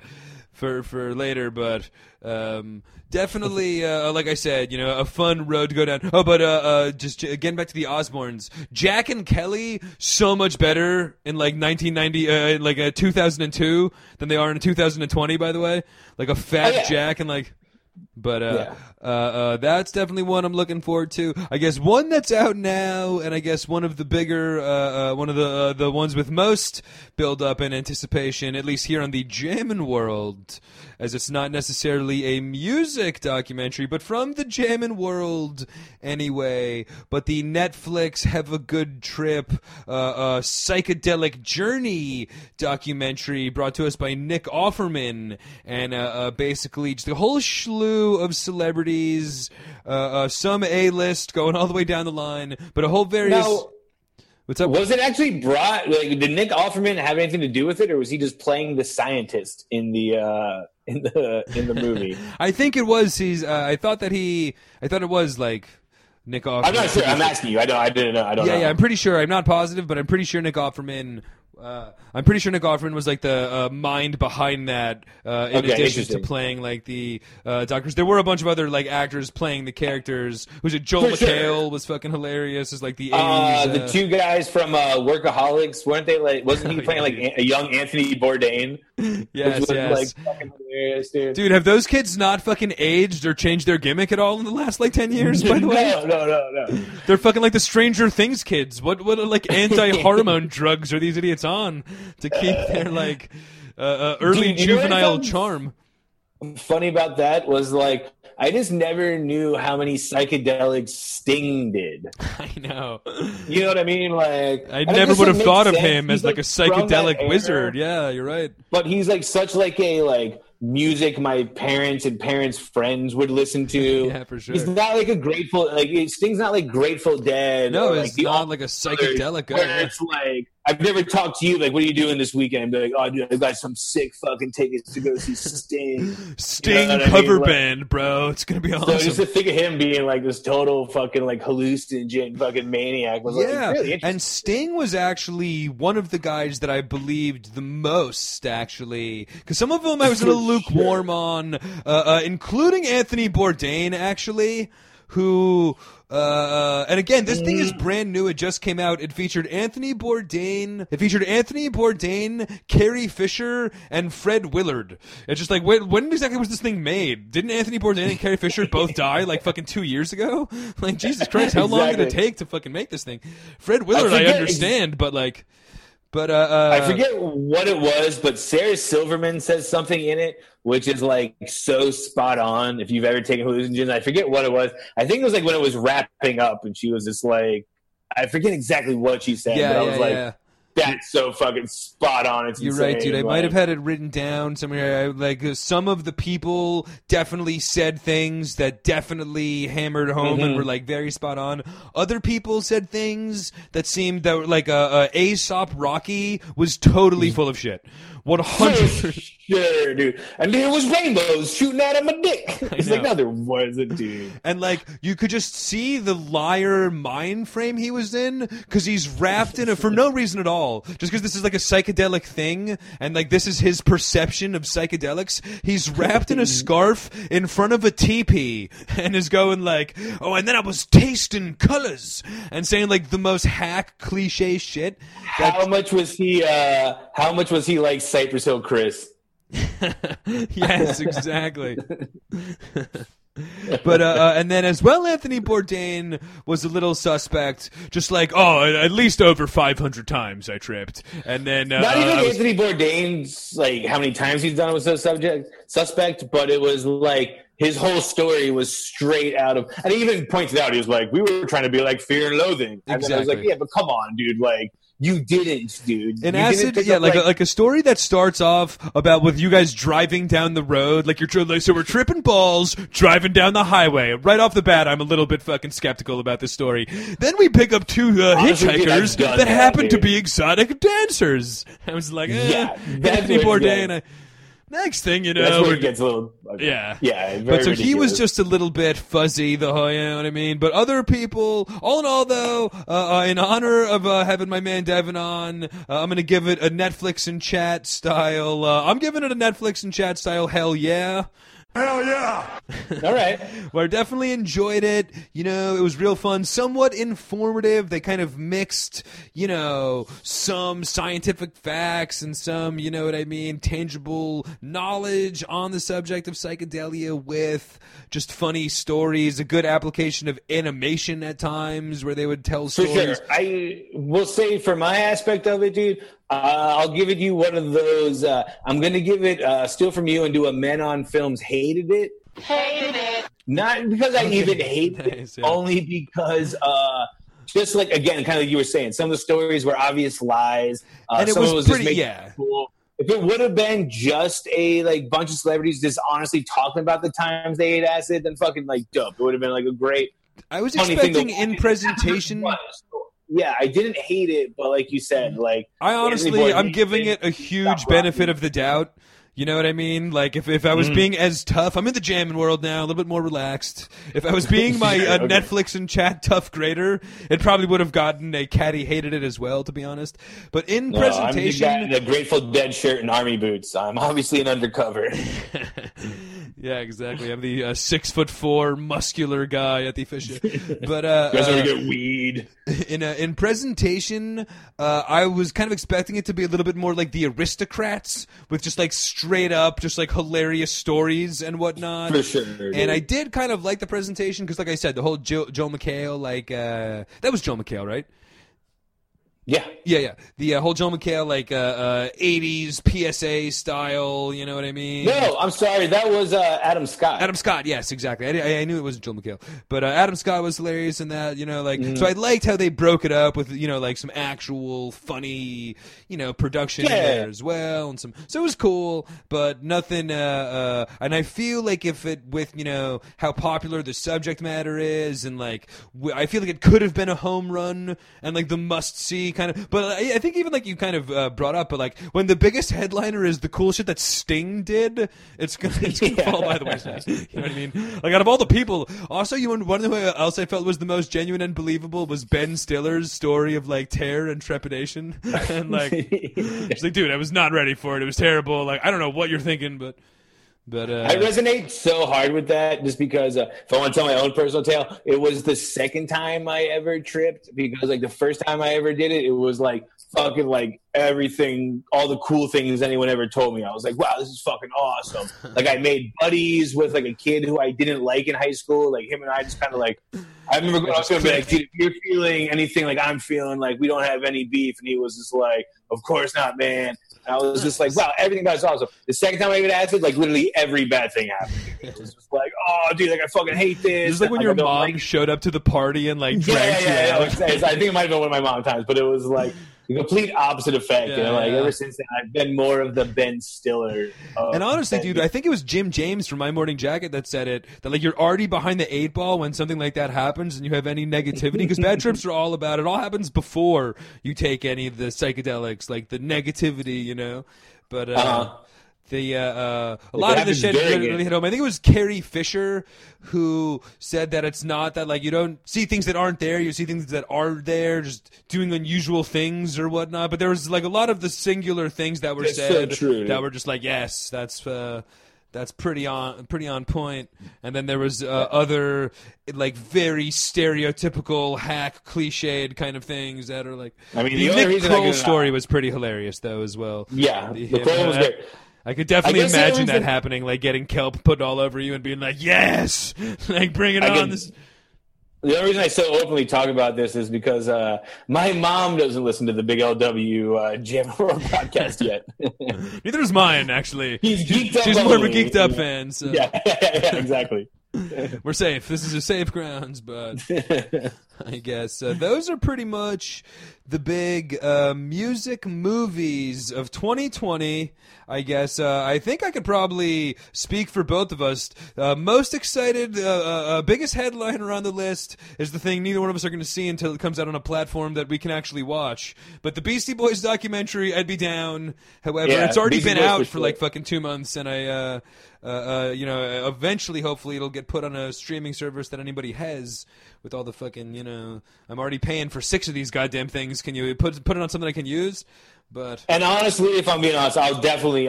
later, but definitely, like I said, you know, a fun road to go down. Oh, but just again back to the Osbournes. Jack and Kelly, so much better in like 1990, 2002 than they are in 2020. By the way, like a fat Jack and like. But that's definitely one I'm looking forward to. I guess one that's out now, and I guess one of the bigger, one of the ones with most build up and anticipation, at least here on the Jammin' World, as it's not necessarily a music documentary, but from the Jammin' World anyway. But the Netflix Have a Good Trip, psychedelic journey documentary brought to us by Nick Offerman, and basically just the whole slew of celebrities, some A-list going all the way down the line, but a whole various. Now, what's up? Was it actually brought? Like, did Nick Offerman have anything to do with it, or was he just playing the scientist in the? In the movie, I think it was. He's. I thought it was like Nick Offerman. I'm not sure. I'm asking you. I didn't know. I don't know. Yeah. I'm pretty sure. I'm not positive, but I'm pretty sure Nick Offerman. I'm pretty sure Nick Offerman was like the mind behind that. In addition to playing like the doctors, there were a bunch of other like actors playing the characters. Was it Joel McHale? Was fucking hilarious. Is like the 80s, the two guys from Workaholics, weren't they? Like, wasn't he playing like a young Anthony Bourdain? Yes, yes. Like, fucking hilarious, dude, have those kids not fucking aged or changed their gimmick at all in the last like 10 years? By the way, no. They're fucking like the Stranger Things kids. What like anti-hormone drugs are these idiots on? To keep their like early juvenile charm. Funny about that was like I just never knew how many psychedelics Sting did. I know. You know what I mean? Like I never would have thought of him as like a psychedelic wizard. Yeah, you're right. But he's like such like a like music my parents and parents' friends would listen to. Yeah, for sure. He's not like a Grateful Sting's not like Grateful Dead. No, it's not like a psychedelic guy. It's like I've never talked to you. Like, what are you doing this weekend? They're like, oh, dude, I got some sick fucking tickets to go see Sting. Sting, you know, cover like, band, bro. It's going to be awesome. So just to think of him being, like, this total fucking, like, hallucinogen fucking maniac was, like, really interesting. And Sting was actually one of the guys that I believed the most, actually. Because some of them I was a little lukewarm on, including Anthony Bourdain, actually, who... and again, this thing is brand new. It just came out. It featured Anthony Bourdain. Carrie Fisher, and Fred Willard. It's just like, when exactly was this thing made? Didn't Anthony Bourdain and Carrie Fisher both die like fucking 2 years ago? Like, Jesus Christ, how long did it take to fucking make this thing? Fred Willard, I understand, but like... But I forget what it was, but Sarah Silverman says something in it, which is like so spot on. If you've ever taken hallucinogens, I forget what it was. I think it was like when it was wrapping up, and she was just like, I forget exactly what she said. Yeah, but I was like, that's so fucking spot on. It's You're insane. Right, dude. I might have had it written down somewhere. Like some of the people definitely said things that definitely hammered home and were like very spot on. Other people said things that seemed that were like Aesop Rocky was totally full of shit. 100%. Sure, dude. And there was rainbows shooting out of my dick. It's like, no, there wasn't, dude. And like, you could just see the liar mind frame he was in, because he's wrapped in it for no reason at all. Just because this is like a psychedelic thing, and like this is his perception of psychedelics. He's wrapped in a scarf in front of a teepee, and is going like, oh, and then I was tasting colors, and saying like the most hack cliche shit. How much was he like Cypress Hill Chris? Yes, exactly. But and then as well, Anthony Bourdain was a little suspect, just like, oh, at least over 500 times I tripped. And then not even Anthony Bourdain's like how many times he's done it was so suspect, but it was like his whole story was straight out of, and he even pointed out, he was like, we were trying to be like Fear and Loathing. And then I was like, yeah, but come on, dude, like you didn't, dude. An acid, yeah, like a story that starts off about with you guys driving down the road, like you're like, so we're tripping balls, driving down the highway. Right off the bat, I'm a little bit fucking skeptical about this story. Then we pick up two hitchhikers that happened to be exotic dancers. I was like, Anthony Bourdain. Next thing you know, that's where it gets a little but so ridiculous. He was just a little bit fuzzy, the whole, you know what I mean. But other people, all in all, though, in honor of having my man Devin on, I'm gonna give it a Netflix and chat style. I'm giving it a Netflix and chat style. Hell yeah. Hell yeah! All right. Well, I definitely enjoyed it. You know, it was real fun, somewhat informative. They kind of mixed, you know, some scientific facts and some, you know what I mean, tangible knowledge on the subject of psychedelia with just funny stories, a good application of animation at times where they would tell stories. For sure. I will say for my aspect of it, dude, I'll give it you one of those. I'm going to give it steal from you and do a Men on Films hated it. Hated it. Not because I even hate nice, it, yeah. Only because just like, again, kind of like you were saying, some of the stories were obvious lies. And it was pretty, just yeah. Cool. If it would have been just a like bunch of celebrities just honestly talking about the times they ate acid, then fucking like dope. It would have been like a great. I was expecting in presentation. Yeah, I didn't hate it, but like you said, like I honestly, I'm giving it a huge benefit of the doubt. You know what I mean? Like if I was being as tough, I'm in the jamming world now, a little bit more relaxed. If I was being my okay. Netflix and chat tough grader, it probably would have gotten a catty hated it as well, to be honest. But in presentation, I'm the guy in a Grateful Dead shirt and army boots. I'm obviously an undercover. Yeah, exactly. I'm the 6'4" muscular guy at the fish. But you guys ever get weed? In presentation, I was kind of expecting it to be a little bit more like The Aristocrats, with just like straight up, just like hilarious stories and whatnot. For sure. Dude. And I did kind of like the presentation because, like I said, the whole Joe McHale, like that was Joe McHale, right? Yeah. The whole Joe McHale, like, 80s PSA style, you know what I mean? No, I'm sorry. That was Adam Scott. Adam Scott, yes, exactly. I knew it wasn't Joe McHale. But Adam Scott was hilarious in that, you know, like... Mm. So I liked how they broke it up with, you know, like, some actual funny, you know, production in there as well. And some. So it was cool, but nothing... and I feel like if it... With, you know, how popular the subject matter is, and, like... I feel like it could have been a home run, and, like, the must-see... Kind of, but I think even like you kind of brought up, but like when the biggest headliner is the cool shit that Sting did, it's gonna fall by the wayside. You know what I mean? Like out of all the people, also one of the else I felt was the most genuine and believable was Ben Stiller's story of like terror and trepidation, and like it's like, dude, I was not ready for it. It was terrible. Like I don't know what you're thinking, but I resonate so hard with that just because if I want to tell my own personal tale, it was the second time I ever tripped because like the first time I ever did it, it was like fucking like everything, all the cool things anyone ever told me. I was like, wow, this is fucking awesome. Like I made buddies with like a kid who I didn't like in high school. Like him and I just kind of like, I remember I was going to be like, dude, if you're feeling anything like I'm feeling, like we don't have any beef. And he was just like, of course not, man. I was just like, wow, everything got awesome. The second time I even asked it, like literally every bad thing happened. It was just like, oh, dude, like I fucking hate this. It's like when your mom showed up to the party and like drank you out. I think it might have been one of my mom's times, but it was like the complete opposite effect. Yeah, you know, like ever since then, I've been more of the Ben Stiller. And honestly, dude, I think it was Jim James from My Morning Jacket that said it, that like you're already behind the eight ball when something like that happens and you have any negativity, because bad trips are all about it. It all happens before you take any of the psychedelics, like the negativity, you know, but a lot of the shit really hit home. I think it was Carrie Fisher who said that it's not that like you don't see things that aren't there, you see things that are there, just doing unusual things or whatnot. But there was like a lot of the singular things that were said that were just like, yes, that's pretty on point. And then there was other like very stereotypical hack cliched kind of things that are like. I mean, the Nick Cole story was pretty hilarious though as well. Yeah, the Cole was great. I could definitely imagine that happening, like getting kelp put all over you and being like, yes, like bring it on. The only reason I so openly talk about this is because my mom doesn't listen to the Big LW Jam World podcast yet. Neither does mine, actually. She's more of a Geeked Up fan. So. Yeah, exactly. We're safe. This is a safe grounds, but I guess those are pretty much the big music movies of 2020, I guess. I think I could probably speak for both of us. Most excited, biggest headliner on the list is the thing neither one of us are going to see until it comes out on a platform that we can actually watch. But the Beastie Boys documentary, I'd be down. However, it's already Beastie been Boys out for like fucking 2 months, and I... you know, eventually, hopefully, it'll get put on a streaming service that anybody has with all the fucking, you know, I'm already paying for 6 of these goddamn things. Can you put it on something I can use? But and honestly, if I'm being honest, I'm probably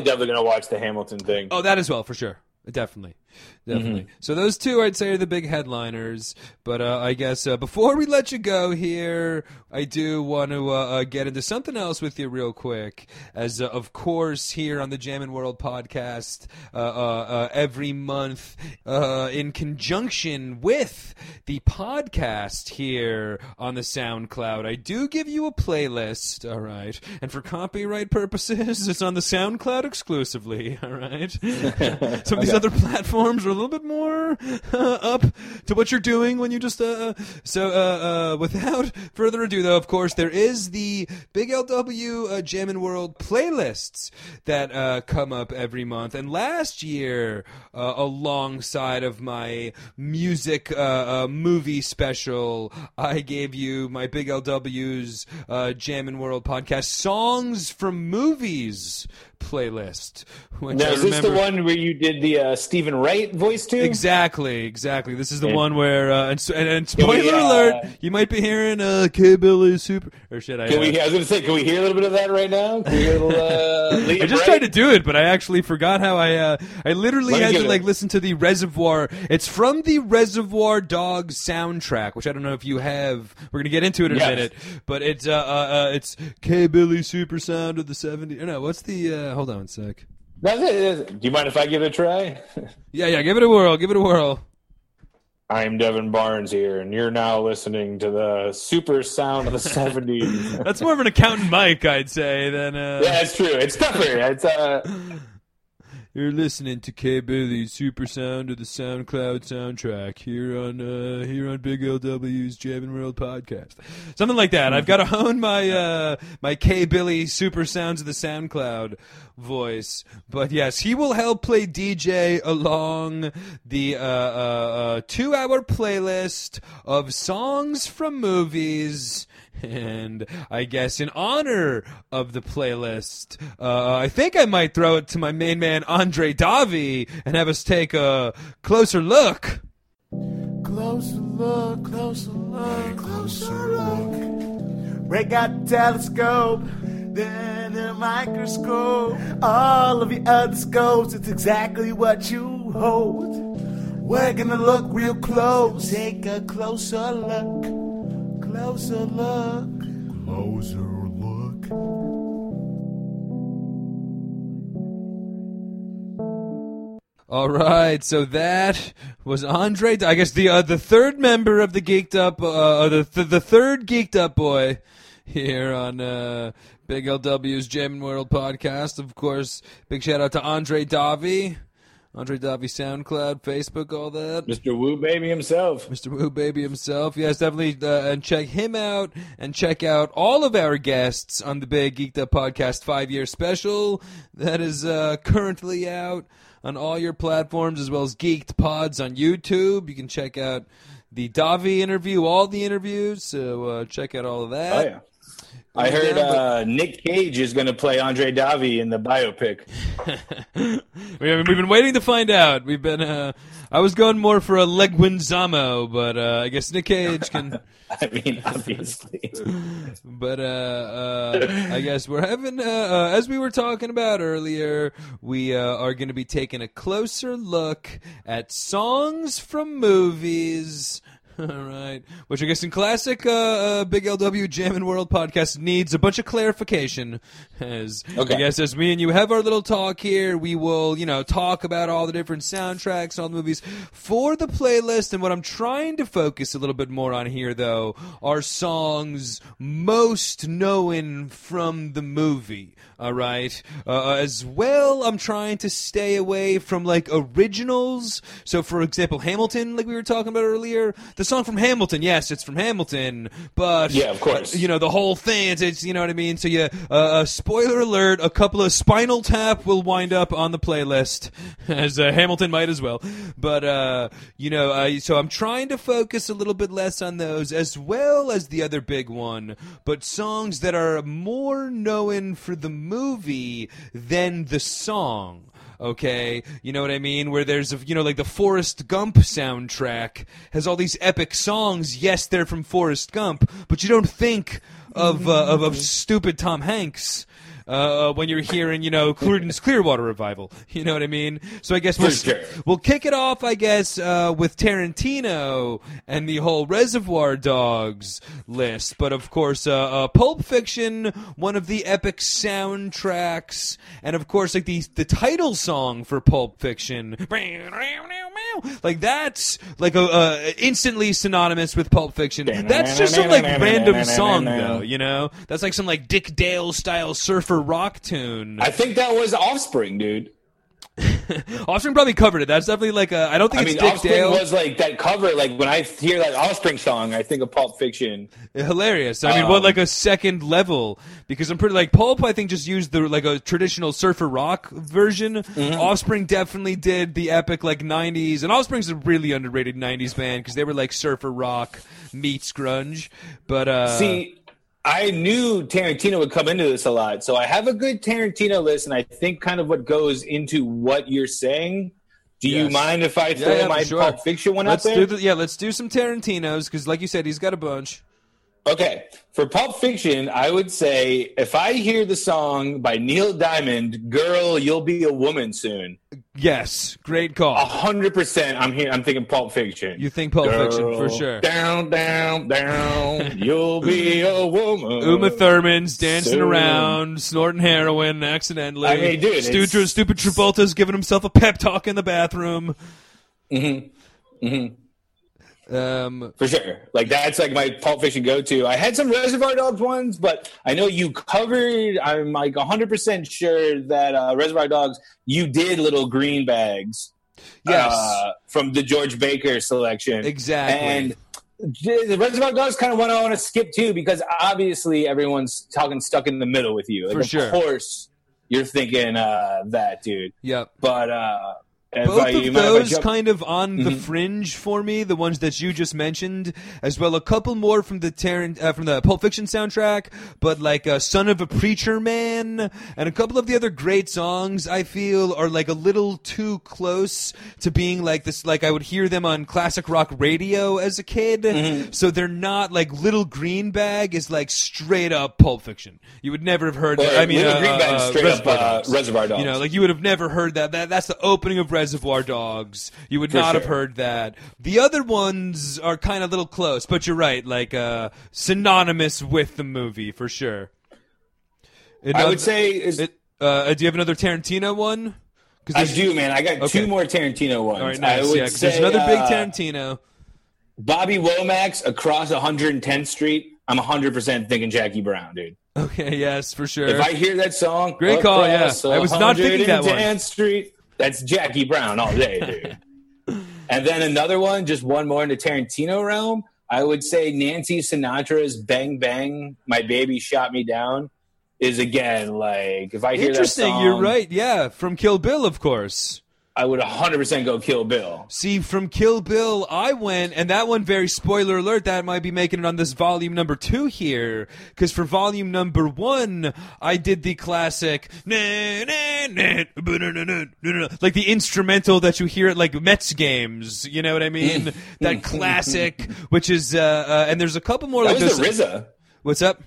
going to watch the Hamilton thing. Oh, that as well, for sure. Definitely. Mm-hmm. So those two, I'd say, are the big headliners. But I guess before we let you go here, I do want to get into something else with you real quick. As, of course, here on the Jammin' World podcast, every month, in conjunction with the podcast here on the SoundCloud, I do give you a playlist, all right? And for copyright purposes, it's on the SoundCloud exclusively, all right? Some of these other platforms are a little bit more up to what you're doing when you just without further ado, though, of course, there is the Big LW Jammin' World playlists that come up every month. And last year, alongside of my music movie special, I gave you my Big LW's Jammin' World podcast songs from movies playlist. Now, is this the one where you did the Stephen Wright voice too? Exactly. This is the one where, and spoiler alert, you might be hearing Kill Bill is super. Or should I? I was going to say, can we hear a little bit of that right now? Can we hear a little, I just tried to do it, but I actually forgot how I literally had to listen to the Reservoir. It's from the Reservoir Dogs soundtrack, which I don't know if you have. We're going to get into it in a minute, but it's K Billy Super Sound of the 70s. No, what's the hold on a sec. That's it. Do you mind if I give it a try? Yeah, give it a whirl. I'm Devin Barnes here, and you're now listening to the Super Sound of the 70s. That's more of an accountant mic, I'd say, than... Yeah, it's true. It's tougher. It's, You're listening to K-Billy's Super Sound of the SoundCloud soundtrack here on Big LW's Jammin' World podcast. Something like that. I've got to hone my my K-Billy Super Sounds of the SoundCloud voice. But yes, he will help play DJ along the 2-hour playlist of songs from movies. And I guess in honor of the playlist, I think I might throw it to my main man, Andre Davi, and have us take a closer look. Closer look, closer look, closer look. Break out the telescope, then the microscope. All of the other scopes, it's exactly what you hold. We're gonna look real close, take a closer look. Closer look. Closer look. All right, so that was Andre. I guess the third member of the geeked up, the third geeked up boy here on Big LW's Jammin' World podcast. Of course, big shout out to Andre Davi. Andre Davi, SoundCloud, Facebook, all that. Mr. Woo Baby himself. Yes, definitely. And check him out and check out all of our guests on the Big Geeked Up Podcast 5-year special that is currently out on all your platforms, as well as Geeked Pods on YouTube. You can check out the Davi interview, all the interviews. So check out all of that. Oh, yeah. I heard Nick Cage is going to play Andre Davi in the biopic. We've been waiting to find out. We've been. I was going more for a Leguizamo, but I guess Nick Cage can. I mean, obviously. But I guess we're having, as we were talking about earlier, we are going to be taking a closer look at songs from movies. All right, which I guess in classic Big LW Jammin' World podcast needs a bunch of clarification. I guess as me and you have our little talk here, we will, you know, talk about all the different soundtracks, all the movies for the playlist. And what I'm trying to focus a little bit more on here, though, are songs most known from the movie. All right, as well, I'm trying to stay away from like originals. So, for example, Hamilton, like we were talking about earlier, the song from Hamilton. Yes, it's from Hamilton, but yeah, of course. You know the whole thing. It's you know what I mean. So yeah, spoiler alert: a couple of Spinal Tap will wind up on the playlist, as Hamilton might as well. But you know, so I'm trying to focus a little bit less on those as well as the other big one, but songs that are more known for the movie than the song. Okay, you know what I mean? Where there's, you know, like the Forrest Gump soundtrack has all these epic songs. Yes, they're from Forrest Gump, but you don't think of stupid Tom Hanks when you're hearing, you know, Creedence Clearwater Revival. You know what I mean? So I guess we'll kick it off, I guess, with Tarantino and the whole Reservoir Dogs list. But, of course, Pulp Fiction, one of the epic soundtracks. And, of course, like the title song for Pulp Fiction. Like, that's, like, instantly synonymous with Pulp Fiction. That's just some, like, random song, though, you know? That's, like, some, like, Dick Dale-style surfer rock tune. I think that was Offspring, dude. Offspring probably covered it. That's definitely like a. I don't think it's Dick Offspring Dale. Was like that cover. Like when I hear that Offspring song, I think of Pulp Fiction. Hilarious. I mean, what like a second level because I'm pretty like Pulp. I think just used the like a traditional surfer rock version. Mm-hmm. Offspring definitely did the epic like '90s, and Offspring's a really underrated '90s band because they were like surfer rock meets grunge. But see. I knew Tarantino would come into this a lot, so I have a good Tarantino list, and I think kind of what goes into what you're saying. Do you mind if I throw my Pulp Fiction one up there? Let's do some Tarantinos, because like you said, he's got a bunch. Okay, for Pulp Fiction, I would say, if I hear the song by Neil Diamond, Girl, You'll Be a Woman Soon. Yes, great call. 100% I'm thinking Pulp Fiction. You think Pulp Fiction, for sure. Down, down, down, you'll be a woman. Uma Thurman's dancing around, snorting heroin accidentally. I mean, dude, stupid Travolta's giving himself a pep talk in the bathroom. Mm-hmm, mm-hmm. For sure. Like, that's, like, my Pulp Fiction go-to. I had some Reservoir Dogs ones, but I know you covered, I'm, like, 100% sure that Reservoir Dogs... You did Little Green Bags, yes, from the George Baker selection, exactly. And the Reservoir Dogs kind of went on a skip too because obviously everyone's talking stuck in the middle with you. Like, for sure, of course you're thinking that, dude. Yep. But both of those kind of on the fringe for me, the ones that you just mentioned, as well a couple more from the Pulp Fiction soundtrack, but like Son of a Preacher Man and a couple of the other great songs I feel are like a little too close to being like this, like I would hear them on classic rock radio as a kid, so they're not like Little Green Bag is like straight up Pulp Fiction. You would never have heard that. I mean, Little Green Bag straight up Reservoir Dogs. You know, like you would have never heard that. That's the opening of Reservoir Dogs. You would not have heard that. The other ones are kind of a little close, but you're right, like synonymous with the movie for sure. I would say do you have another Tarantino one? I do, man. I got two more Tarantino ones. All right, nice. I would say, there's another big Tarantino. Bobby Womack's Across 110th Street. I'm 100% thinking Jackie Brown, dude. Okay, yes, for sure. If I hear that song, great call. Yeah, I was not thinking that one. 110th Street. That's Jackie Brown all day, dude. And then another one, just one more in the Tarantino realm. I would say Nancy Sinatra's Bang Bang, My Baby Shot Me Down is, again, like, if I hear that song... Interesting, you're right, yeah. From Kill Bill, of course. I would 100% go Kill Bill. See, from Kill Bill, I went, and that one, very spoiler alert, that might be making it on this volume number 2 here, because for volume number 1, I did the classic, like the instrumental that you hear at like Mets games, you know what I mean? That classic, which is, and there's a couple more. That was the RZA. What's up?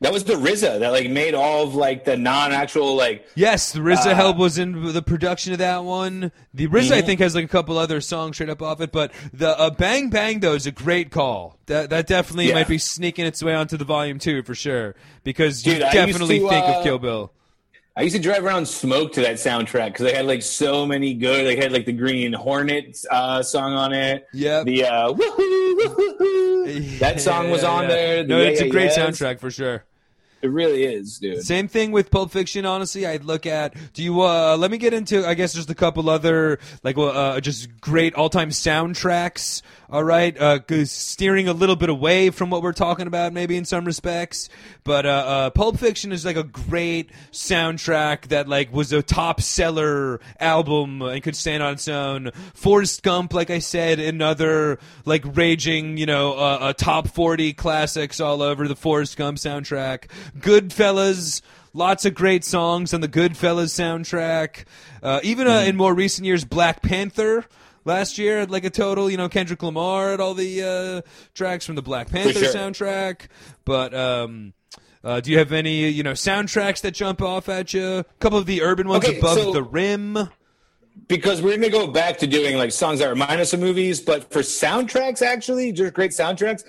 That was the RZA that like made all of like the non-actual like. Yes, the RZA help was in the production of that one. The RZA I think has like a couple other songs straight up off it, but the Bang Bang though is a great call. That definitely might be sneaking its way onto the volume 2 for sure because dude, you definitely think of Kill Bill. I used to drive around smoke to that soundtrack because they had like so many good. They had like the Green Hornet song on it. Yeah. The woohoo, woohoo. That song was on there. It's a great soundtrack for sure. It really is, dude. Same thing with Pulp Fiction, honestly. I'd look at, do you, let me get into, I guess, just a couple other, like, just great all-time soundtracks, all right? Steering a little bit away from what we're talking about, maybe in some respects. But Pulp Fiction is, like, a great soundtrack that, like, was a top seller album and could stand on its own. Forrest Gump, like I said, another, like, raging, you know, top 40 classics all over the Forrest Gump soundtrack. Goodfellas, lots of great songs on the Goodfellas soundtrack. Even in more recent years, Black Panther. Last year, like a total, you know, Kendrick Lamar had all the tracks from the Black Panther soundtrack. But do you have any, you know, soundtracks that jump off at you? A couple of the urban ones above the rim. Because we're going to go back to doing, like, songs that remind us of movies. But for soundtracks, actually, just great soundtracks,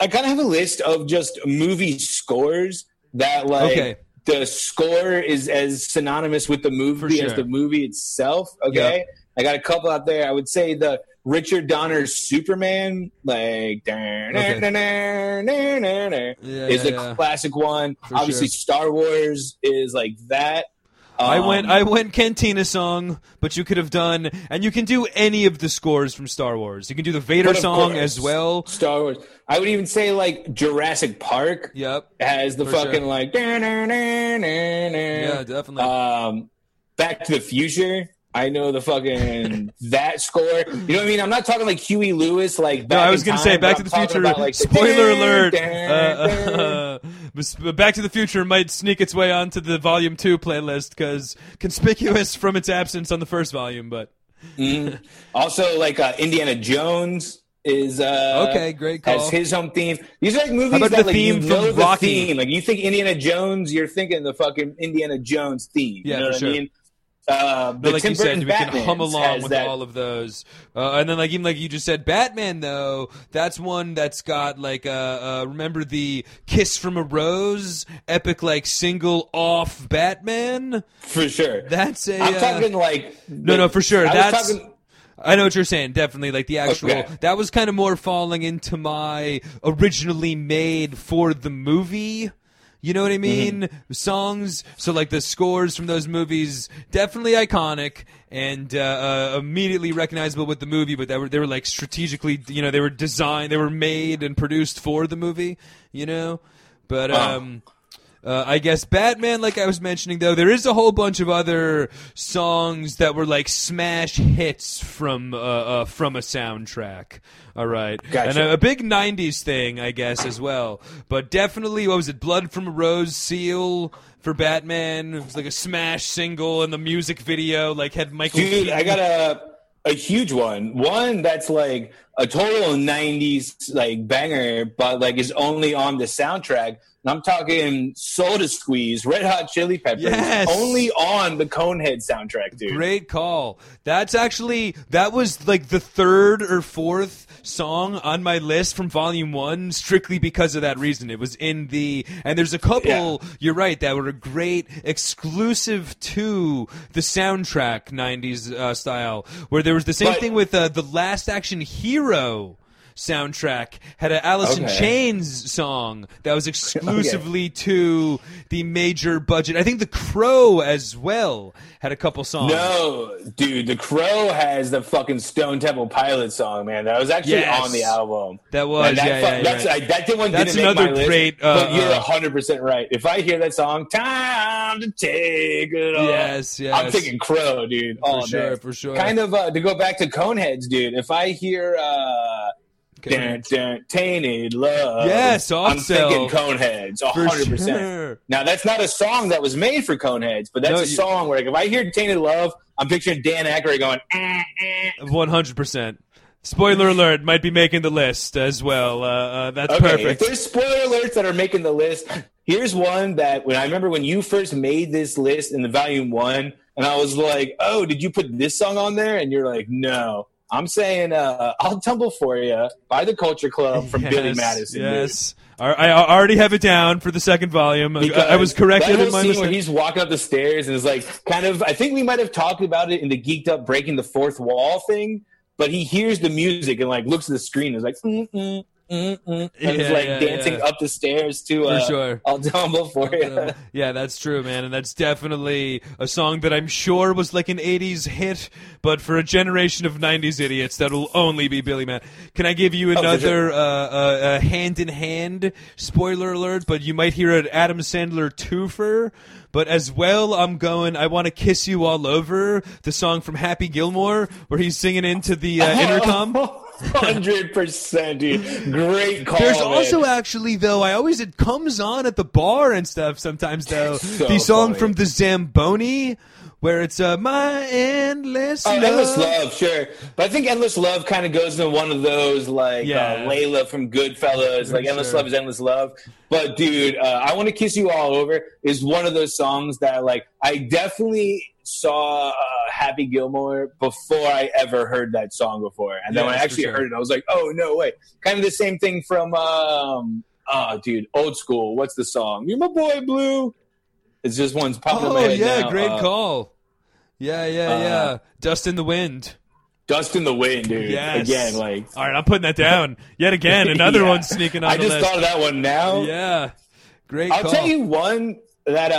I kind of have a list of just movie scores that, like, the score is as synonymous with the movie as the movie itself. Okay. Yep. I got a couple out there. I would say the Richard Donner Superman, like, is a classic one. Obviously, Star Wars is like that. I went Cantina song, but you could have done, and you can do any of the scores from Star Wars. You can do the Vader song as well. Star Wars. I would even say, like, Jurassic Park. Yep. Has the fucking like. Yeah, definitely. Back to the Future. I know the fucking that score. You know what I mean? I'm not talking like Huey Lewis. Like back I was going to say Back to the Future. About, like, spoiler alert. Back to the Future might sneak its way onto the Volume 2 playlist because conspicuous from its absence on the first volume. But also, like, Indiana Jones is great call. Has his own theme. These are like movies about that, the like, theme you know, the theme. Like, you think Indiana Jones, you're thinking the fucking Indiana Jones theme. Yeah, you know what I mean? But like Tim you Burton said, we Batman's can hum along with all of those. And then, like, even like you just said, Batman, though, that's one that's got, like, remember the Kiss from a Rose epic, like, single off Batman? For sure. That's a... I'm talking, like... No, for sure. That's... I know what you're saying, definitely. Like, the actual... Okay. That was kind of more falling into my originally made for the movie... You know what I mean? Mm-hmm. Songs, so like the scores from those movies, definitely iconic and immediately recognizable with the movie, but they were like strategically, you know, they were designed, they were made and produced for the movie, you know? But I guess Batman, like I was mentioning, though, there is a whole bunch of other songs that were like smash hits from a soundtrack. All right. Gotcha. And a big 90s thing, I guess, as well. But definitely, what was it? Blood from a Rose, Seal for Batman. It was like a smash single, and the music video like had Michael Keaton. I got a huge one. One that's like a total 90s like banger, but like is only on the soundtrack. I'm talking Soda Squeeze, Red Hot Chili Peppers, only on the Conehead soundtrack, dude. Great call. That's actually, that was like the third or fourth song on my list from Volume 1 strictly because of that reason. It was in the, and there's a couple, you're right, that were great exclusive to the soundtrack 90s style, where there was the same thing with the Last Action Hero soundtrack had an Alice in Chains song that was exclusively to the major budget. I think The Crow as well had a couple songs. No, dude, The Crow has the fucking Stone Temple Pilots song, man. That was actually on the album. That was, That didn't make my list, great, but you're 100% right. If I hear that song, time to take it off. Yes. I'm thinking Crow, dude. For sure. Kind of, to go back to Coneheads, dude, if I hear... Tainted Love. Yes, I'm thinking Coneheads, 100%. Sure. Now, that's not a song that was made for Coneheads, but that's a song where, like, if I hear Tainted Love, I'm picturing Dan Aykroyd going, 100%. Spoiler alert might be making the list as well. That's perfect. If there's spoiler alerts that are making the list, here's one that when I remember when you first made this list in the Volume 1, and I was like, oh, did you put this song on there? And you're like, no. I'm saying I'll Tumble For You by the Culture Club from Billy Madison. Yes. I already have it down for the second volume. I was corrected in my mistake. Where he's walking up the stairs and is like kind of – I think we might have talked about it in the Geeked Up Breaking the Fourth Wall thing, but he hears the music and like looks at the screen and is like, Dancing up the stairs to I'll Dumble for You. Yeah, that's true, man. And that's definitely a song that I'm sure was like an 80s hit, but for a generation of 90s idiots, that'll only be Billy Mann. Can I give you another hand-in-hand spoiler alert? But you might hear an Adam Sandler twofer. But as well, I'm going, I Want to Kiss You All Over, the song from Happy Gilmore, where he's singing into the intercom. 100%, dude. Great call. There's also actually, though, it comes on at the bar and stuff sometimes, though. So the song from the Zamboni, where it's My Endless Love. Endless Love, sure. But I think Endless Love kind of goes into one of those, like Layla from Goodfellas. Like, Endless Love is Endless Love. But, dude, I Want to Kiss You All Over is one of those songs that, like, I definitely saw Happy Gilmore before I ever heard that song before. And then when I actually heard it, I was like, oh, no way. Kind of the same thing from, Old School. What's the song? You're My Boy Blue. It's just one's popular. Oh, yeah, now. Great call. Yeah. Dust in the Wind. Dust in the Wind, dude. Yes. Again, like. All right, I'm putting that down. Yet again, another one sneaking on the list. I just thought of that one now. Yeah. Great call. I'll tell you one that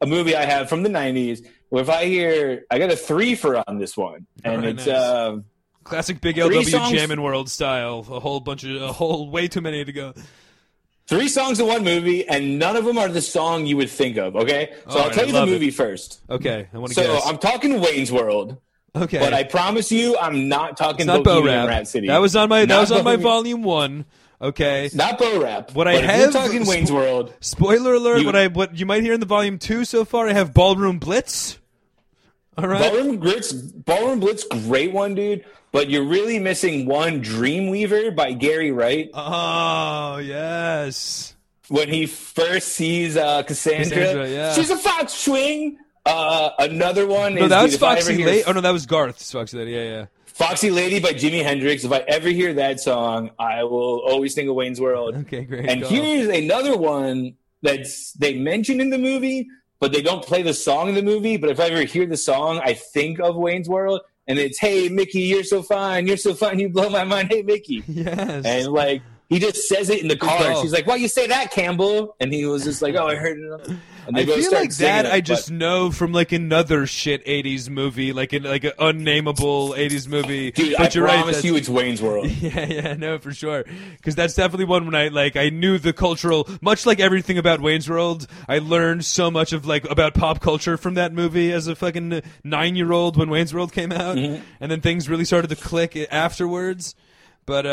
a movie I have from the 90s. If I hear, I got a three-fer on this one, and it's classic Big LW songs, Jammin' World style. Way too many to go. Three songs in one movie, and none of them are the song you would think of. Okay, so I'll tell you the movie first. Okay, I want to guess. So I'm talking Wayne's World. Okay, but I promise you, I'm not talking Bohemian Rhapsody. That was on my volume one. Okay. Not Bo Rap. What I have talking Wayne's World. Spoiler alert, what you might hear in the volume 2 so far, I have Ballroom Blitz. All right. Ballroom Blitz, great one, dude, but you're really missing one, Dreamweaver by Gary Wright. Oh, yes. When he first sees Cassandra, yeah. She's a fox swing. Another one is that was Foxy Lady. Oh no, that was Garth's Foxy Lady. Yeah. Foxy Lady by Jimi Hendrix. If I ever hear that song, I will always think of Wayne's World. Okay, great. And here's another one that's they mention in the movie, but they don't play the song in the movie. But if I ever hear the song, I think of Wayne's World. And it's, hey, Mickey, you're so fine, you blow my mind. Hey, Mickey. Yes. And, like, he just says it in the car. She's like, why you say that, Campbell? And he was just like, oh, I heard it. And I feel like that I just know from, like, another shit 80s movie, like an unnameable 80s movie. Dude, but I promise you it's Wayne's World. Yeah, no, for sure. Because that's definitely one when I knew the cultural, much like everything about Wayne's World, I learned so much of, like, about pop culture from that movie as a fucking 9-year-old when Wayne's World came out. Mm-hmm. And then things really started to click afterwards. But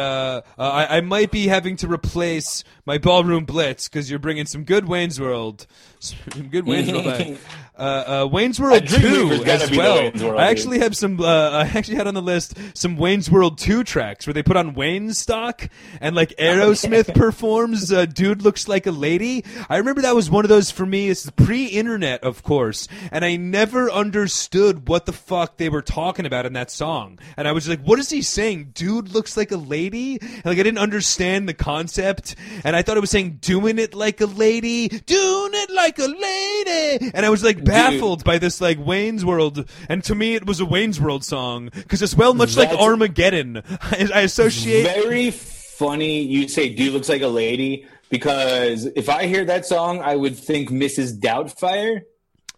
I might be having to replace my Ballroom Blitz because you're bringing some good Wayne's World. Some good Wayne's World back. Wayne's World 2 as well. World, I actually have some. I actually had on the list some Wayne's World 2 tracks where they put on Wayne stock and like Aerosmith performs Dude Looks Like a Lady. I remember that was one of those for me. It's pre-internet, of course. And I never understood what the fuck they were talking about in that song. And I was like, what is he saying? Dude looks like a lady? And, like, I didn't understand the concept. And I thought it was saying doing it like a lady. Doing it like a lady. And I was like, baffled by this like Wayne's World, and to me it was a Wayne's World song because it's like Armageddon. I associate. Very funny you say "Dude Looks Like a Lady" because if I hear that song, I would think Mrs. Doubtfire.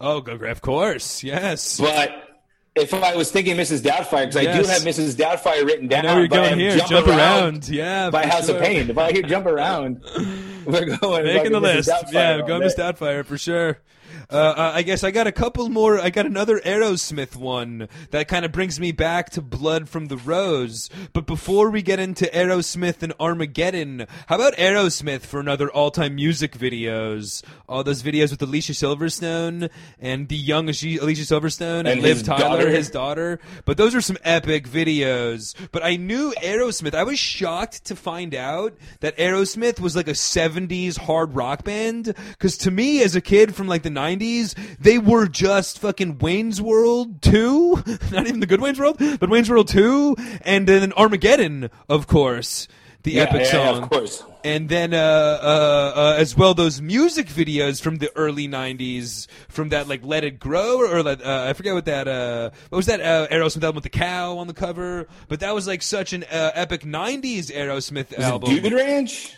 Oh, of course, yes. But if I was thinking Mrs. Doubtfire, because I do have Mrs. Doubtfire written down. I know you're going here. Jump around. Yeah. By House of Pain. If I hear "Jump Around," we're going making the list. Yeah, we're going Miss Doubtfire for sure. I guess I got a couple more. I got another Aerosmith one that kind of brings me back to Blood from the Rose. But before we get into Aerosmith and Armageddon, how about Aerosmith for another all-time music videos? All those videos with Alicia Silverstone and the young Alicia Silverstone and Liv Tyler, his daughter. But those are some epic videos. But I knew Aerosmith. I was shocked to find out that Aerosmith was like a 70s hard rock band. Because to me, as a kid from like the 90s, they were just fucking Wayne's World 2, not even the good Wayne's World, but Wayne's World 2, and then Armageddon, of course. the epic song. Yeah, of course. And then as well those music videos from the early 90s from that like Let It Grow or I forget what that what was that Aerosmith album with the cow on the cover, but that was like such an epic 90s Aerosmith album. David Ranch?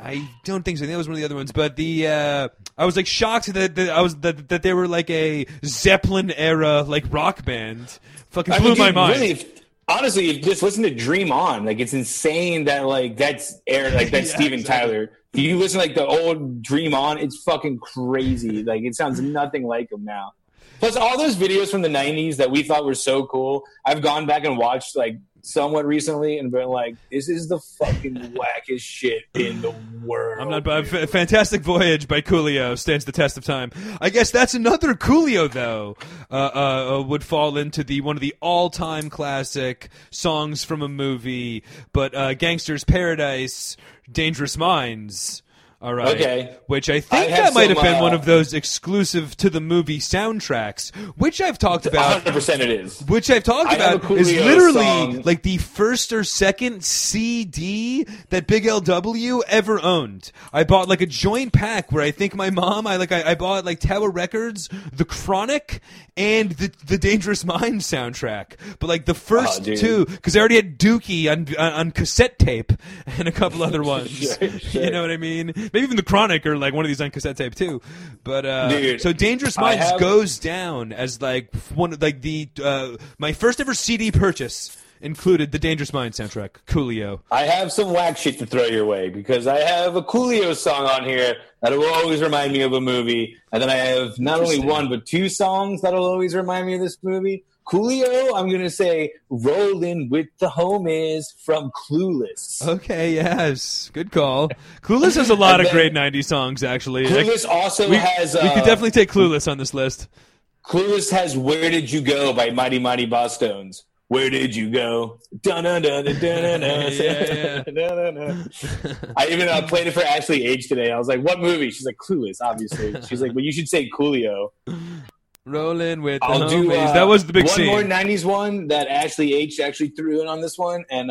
I don't think so. I think that was one of the other ones, but the I was like shocked that they were like a Zeppelin era like rock band. Fucking blew my mind. Really, honestly, you just listen to "Dream On." Like it's insane that like that's Steven Tyler. If you listen to, like the old "Dream On," it's fucking crazy. Like it sounds nothing like him now. Plus, all those videos from the '90s that we thought were so cool, I've gone back and watched like somewhat recently and been like, this is the fucking wackest shit in the world. Fantastic Voyage by Coolio stands the test of time. I guess that's another Coolio though would fall into the one of the all-time classic songs from a movie, but Gangster's Paradise, Dangerous Minds. All right. Okay. Which I think that might have been one of those exclusive to the movie soundtracks, which I've talked about. 100% it is. Which I've talked about is literally like the first or second CD that Big LW ever owned. I bought like a joint pack where I think my mom, I bought like Tower Records, The Chronic, and the Dangerous Minds soundtrack. But like the first two, because I already had Dookie on cassette tape and a couple other ones. Sure. You know what I mean? Maybe even The Chronic or like one of these on cassette tape too, but so Dangerous Minds goes down as like one of like the my first ever CD purchase included the Dangerous Minds soundtrack. Coolio. I have some whack shit to throw your way because I have a Coolio song on here that will always remind me of a movie, and then I have not only one but two songs that will always remind me of this movie. Coolio, I'm going to say Rollin' With The Homies from Clueless. Okay, yes. Good call. Clueless has a lot of great 90s songs, actually. Clueless also has... we could definitely take Clueless on this list. Clueless has Where Did You Go by Mighty Mighty Bosstones. Where did you go? I even played it for Ashley H today. I was like, what movie? She's like, Clueless, obviously. She's like, well, you should say Coolio. Rolling with the homies. That was the big scene. One more 90s one that Ashley H actually threw in on this one. And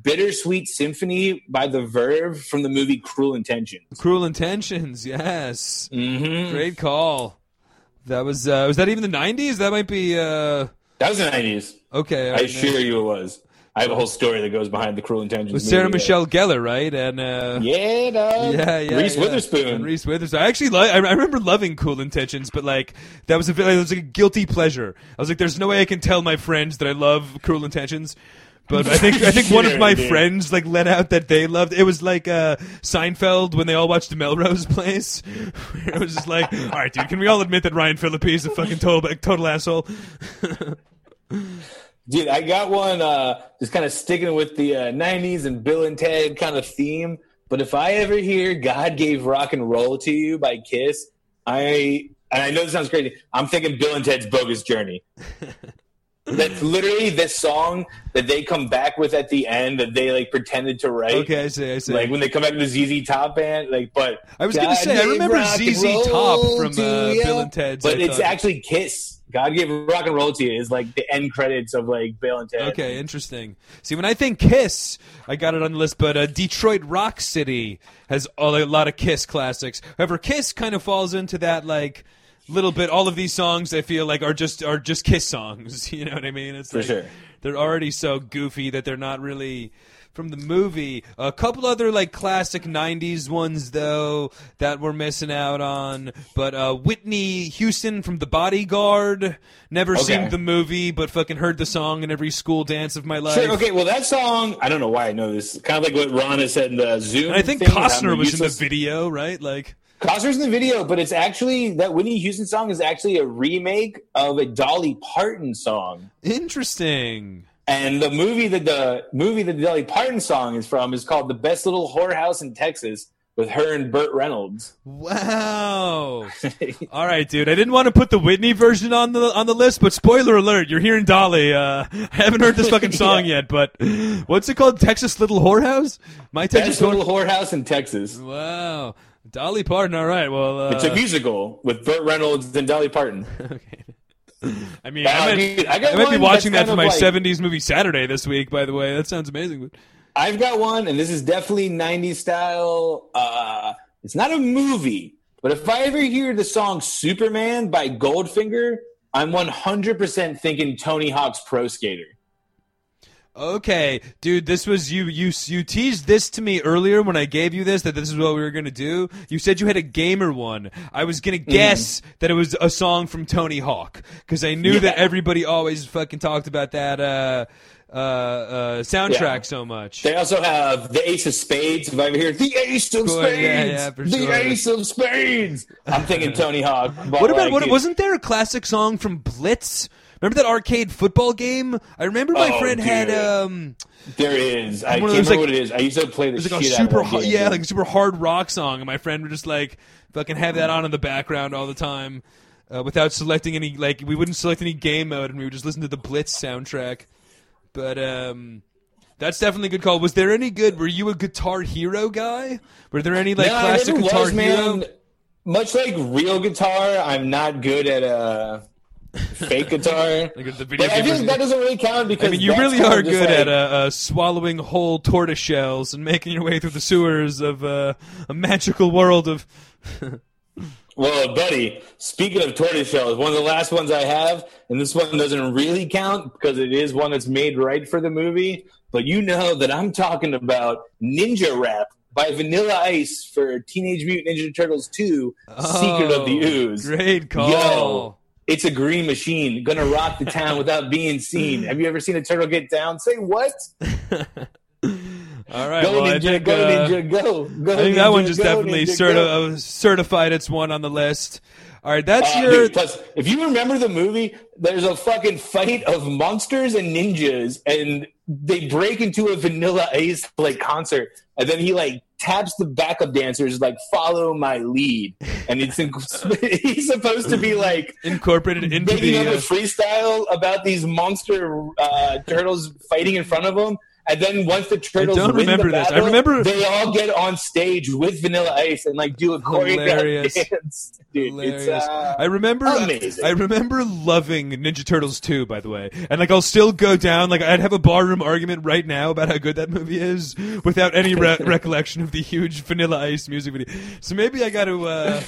Bittersweet Symphony by The Verve from the movie Cruel Intentions. Cruel Intentions, yes. Mm-hmm. Great call. That was that even the 90s? That might be... That was the 90s. Okay. I assure you it was. I have a whole story that goes behind the Cruel Intentions. With Sarah Michelle Gellar, right? And yeah, dog. Yeah, Reese Witherspoon. And Reese Witherspoon. I actually I remember loving Cruel Intentions, but like that was a guilty pleasure. I was like, there's no way I can tell my friends that I love Cruel Intentions. But I think one of my friends like let out that they loved it. Was like Seinfeld when they all watched Melrose Place. It was just like, all right, dude, can we all admit that Ryan Phillippe is a fucking total asshole? Dude, I got one just kind of sticking with the 90s and Bill and Ted kind of theme. But if I ever hear God Gave Rock and Roll to You by Kiss, I know this sounds crazy, I'm thinking Bill and Ted's Bogus Journey. That's literally this song that they come back with at the end that they like pretended to write. Okay, I see. Like when they come back to the ZZ Top band, like but I was gonna say I remember ZZ Top from Bill and Ted's, but it's actually Kiss. God Gave Rock and Roll to You is like the end credits of like Bill and Ted. Okay, interesting. See, when I think Kiss, I got it on the list, but Detroit Rock City has a lot of Kiss classics. However, Kiss kind of falls into that like. Little bit, all of these songs I feel like are just Kiss songs. You know what I mean? It's like, for sure. They're already so goofy that they're not really from the movie. A couple other like classic '90s ones though that we're missing out on. But Whitney Houston from The Bodyguard, never seen the movie, but fucking heard the song in every school dance of my life. Sure, okay, well that song, I don't know why I know this. Kind of like what Ron has said in the Zoom. And I think Costner was in the video, right? Like. Costner's in the video, but it's actually that Whitney Houston song is actually a remake of a Dolly Parton song. Interesting. And the movie that the Dolly Parton song is from is called The Best Little Whorehouse in Texas with her and Burt Reynolds. Wow. All right, dude. I didn't want to put the Whitney version on the list, but spoiler alert, you're hearing Dolly. I haven't heard this fucking song yet, but what's it called? Texas Little Whorehouse? My Texas Little Whorehouse in Texas. Wow. Dolly Parton, all right. Well, it's a musical with Burt Reynolds and Dolly Parton. Okay. I mean, I might be watching that for my 70s movie Saturday this week, by the way. That sounds amazing. I've got one, and this is definitely 90s style. It's not a movie, but if I ever hear the song Superman by Goldfinger, I'm 100% thinking Tony Hawk's Pro Skater. Okay, dude, this was you teased this to me earlier when I gave you this, that this is what we were going to do. You said you had a gamer one. I was going to guess that it was a song from Tony Hawk, because I knew that everybody always fucking talked about that soundtrack so much. They also have the Ace of Spades. If I ever hear the Ace of Spades, Ace of Spades, I'm thinking Tony Hawk. What about, wasn't there a classic song from Blitz? Remember that arcade football game? I remember my friend had there is. I can't remember what it is. I used to play this shit out of it. Yeah, like a super hard rock song, and my friend would just like fucking have that on in the background all the time, without selecting any. Like we wouldn't select any game mode, and we would just listen to the Blitz soundtrack. But that's definitely a good call. Was there any good? Were you a Guitar Hero guy? Were there any like classic Guitar Hero? Man, much like real guitar, I'm not good at fake guitar. Like the video, but I feel like that doesn't really count, because I mean, you really are good at swallowing whole tortoise shells and making your way through the sewers of a magical world of. Well, buddy, speaking of tortoise shells, one of the last ones I have, and this one doesn't really count because it is one that's made right for the movie, but you know that I'm talking about Ninja Rap by Vanilla Ice for Teenage Mutant Ninja Turtles 2, Secret of the Ooze. Great call. Yo, it's a green machine, gonna rock the town without being seen. Have you ever seen a turtle get down? Say what? All right, go, well, Ninja, think, go Ninja, go! Go I think Ninja, that one just definitely Ninja, certified it's one on the list. All right, that's your... Plus, if you remember the movie, there's a fucking fight of monsters and ninjas, and they break into a Vanilla Ice like concert, and then he like taps the backup dancers like "Follow my lead," and it's he's supposed to be like incorporated into the freestyle about these monster turtles fighting in front of him. And then once the turtles win the battle, they all get on stage with Vanilla Ice and like do a choreographed dance. Dude, hilarious. It's, I remember amazing. I remember loving Ninja Turtles 2, by the way. And like I'll still go down, like I'd have a barroom argument right now about how good that movie is without any recollection of the huge Vanilla Ice music video. So maybe I got to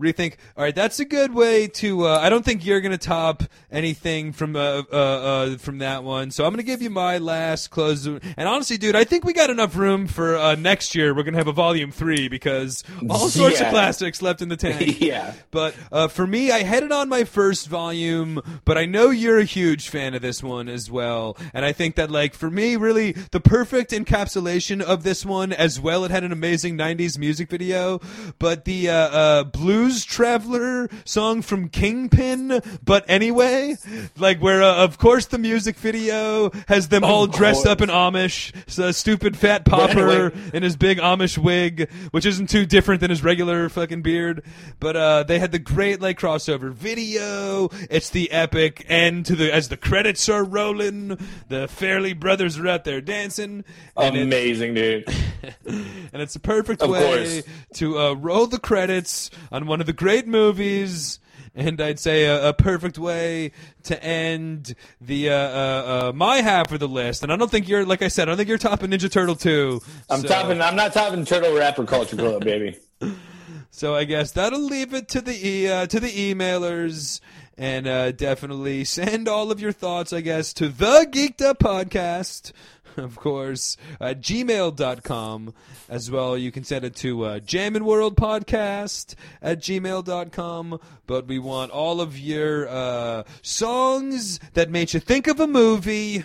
rethink. All right, that's a good way to. I don't think you're gonna top anything from that one. So I'm gonna give you my last close. And honestly, dude, I think we got enough room for next year. We're gonna have a volume 3 because all sorts of classics left in the tank. But for me, I headed on my first volume, but I know you're a huge fan of this one as well. And I think that like for me, really the perfect encapsulation of this one as well. It had an amazing '90s music video, but the blues Traveler song from Kingpin, but anyway, like where of course the music video has them all dressed up in Amish, so stupid fat popper in his big Amish wig, which isn't too different than his regular fucking beard, but they had the great like crossover video. It's the epic end to the as the credits are rolling, the Fairley Brothers are out there dancing. Amazing, dude. And it's a perfect way to roll the credits on one of the great movies, and I'd say a perfect way to end the my half of the list. And I don't think you're, like I said, I don't think you're topping Ninja Turtle 2. I'm not topping Turtle Rapper Culture Club, baby. So I guess that'll leave it to the emailers, and definitely send all of your thoughts, I guess, to the Geeked Up Podcast. Of course, gmail.com as well. You can send it to jamminworldpodcast@gmail.com. But we want all of your songs that made you think of a movie.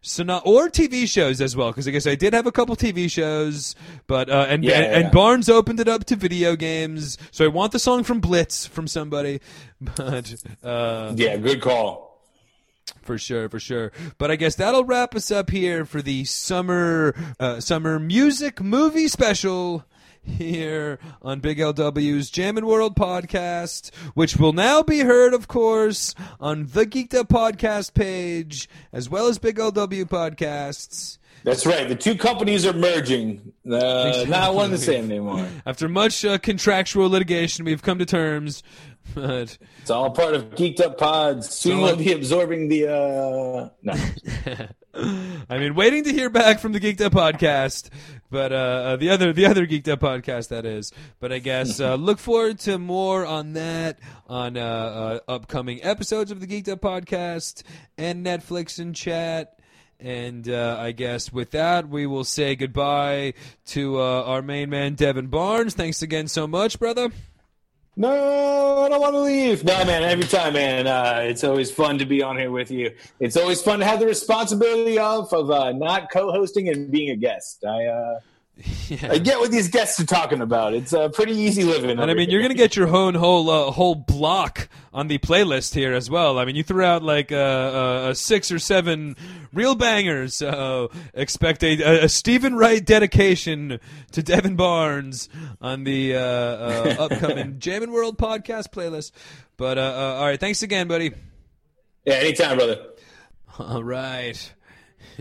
So not, or TV shows as well, because I guess I did have a couple TV shows, but and Barnes opened it up to video games. So I want the song from Blitz from somebody, but yeah, good call. For sure. But I guess that'll wrap us up here for the summer music movie special here on Big LW's Jammin' World Podcast, which will now be heard, of course, on the Geeked Up Podcast page, as well as Big LW Podcasts. That's right. The two companies are merging. Not one the same anymore. After much contractual litigation, we've come to terms It's all part of Geeked Up Pods. Soon we'll be absorbing the... I mean, waiting to hear back from the Geeked Up Podcast, but the other Geeked Up Podcast, that is. But I guess look forward to more on that on upcoming episodes of the Geeked Up Podcast and Netflix and chat. And I guess with that, we will say goodbye to our main man, Devin Barnes. Thanks again so much, brother. No, I don't want to leave. No, man, every time, man. It's always fun to be on here with you. It's always fun to have the responsibility of not co-hosting and being a guest. I get what these guests are talking about. It's a pretty easy living. And I mean, you're going to get your own whole block on the playlist here as well. I mean, you threw out like 6 or 7 real bangers. So expect a Stephen Wright dedication to Devin Barnes on the upcoming Jammin' World podcast playlist. But all right, thanks again, buddy. Yeah, anytime, brother. All right.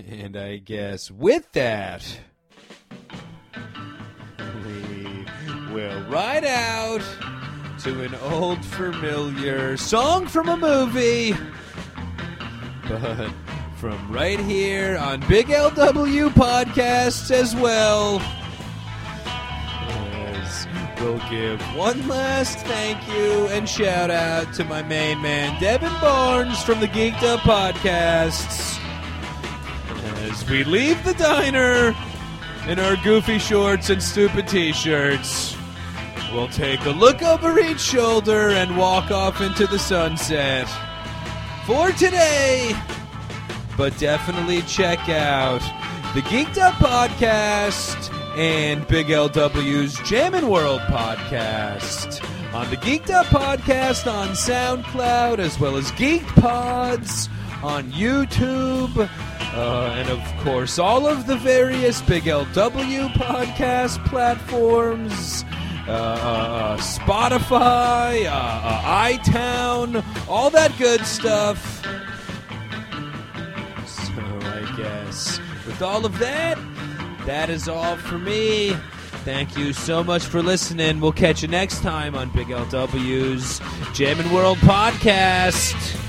And I guess with that, we'll ride out to an old familiar song from a movie, but from right here on Big LW Podcasts as well, as we'll give one last thank you and shout out to my main man Devin Barnes from the Geeked Up Podcasts, as we leave the diner in our goofy shorts and stupid t-shirts. We'll take a look over each shoulder and walk off into the sunset for today. But definitely check out the Geeked Up Podcast and Big LW's Jammin' World Podcast on the Geeked Up Podcast on SoundCloud, as well as Geeked Pods on YouTube, and of course all of the various Big LW podcast platforms. Spotify, iTown, all that good stuff. So I guess with all of that, that is all for me. Thank you so much for listening. We'll catch you next time on Big LW's Jammin' World Podcast.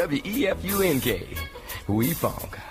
W-E-F-U-N-K. We funk.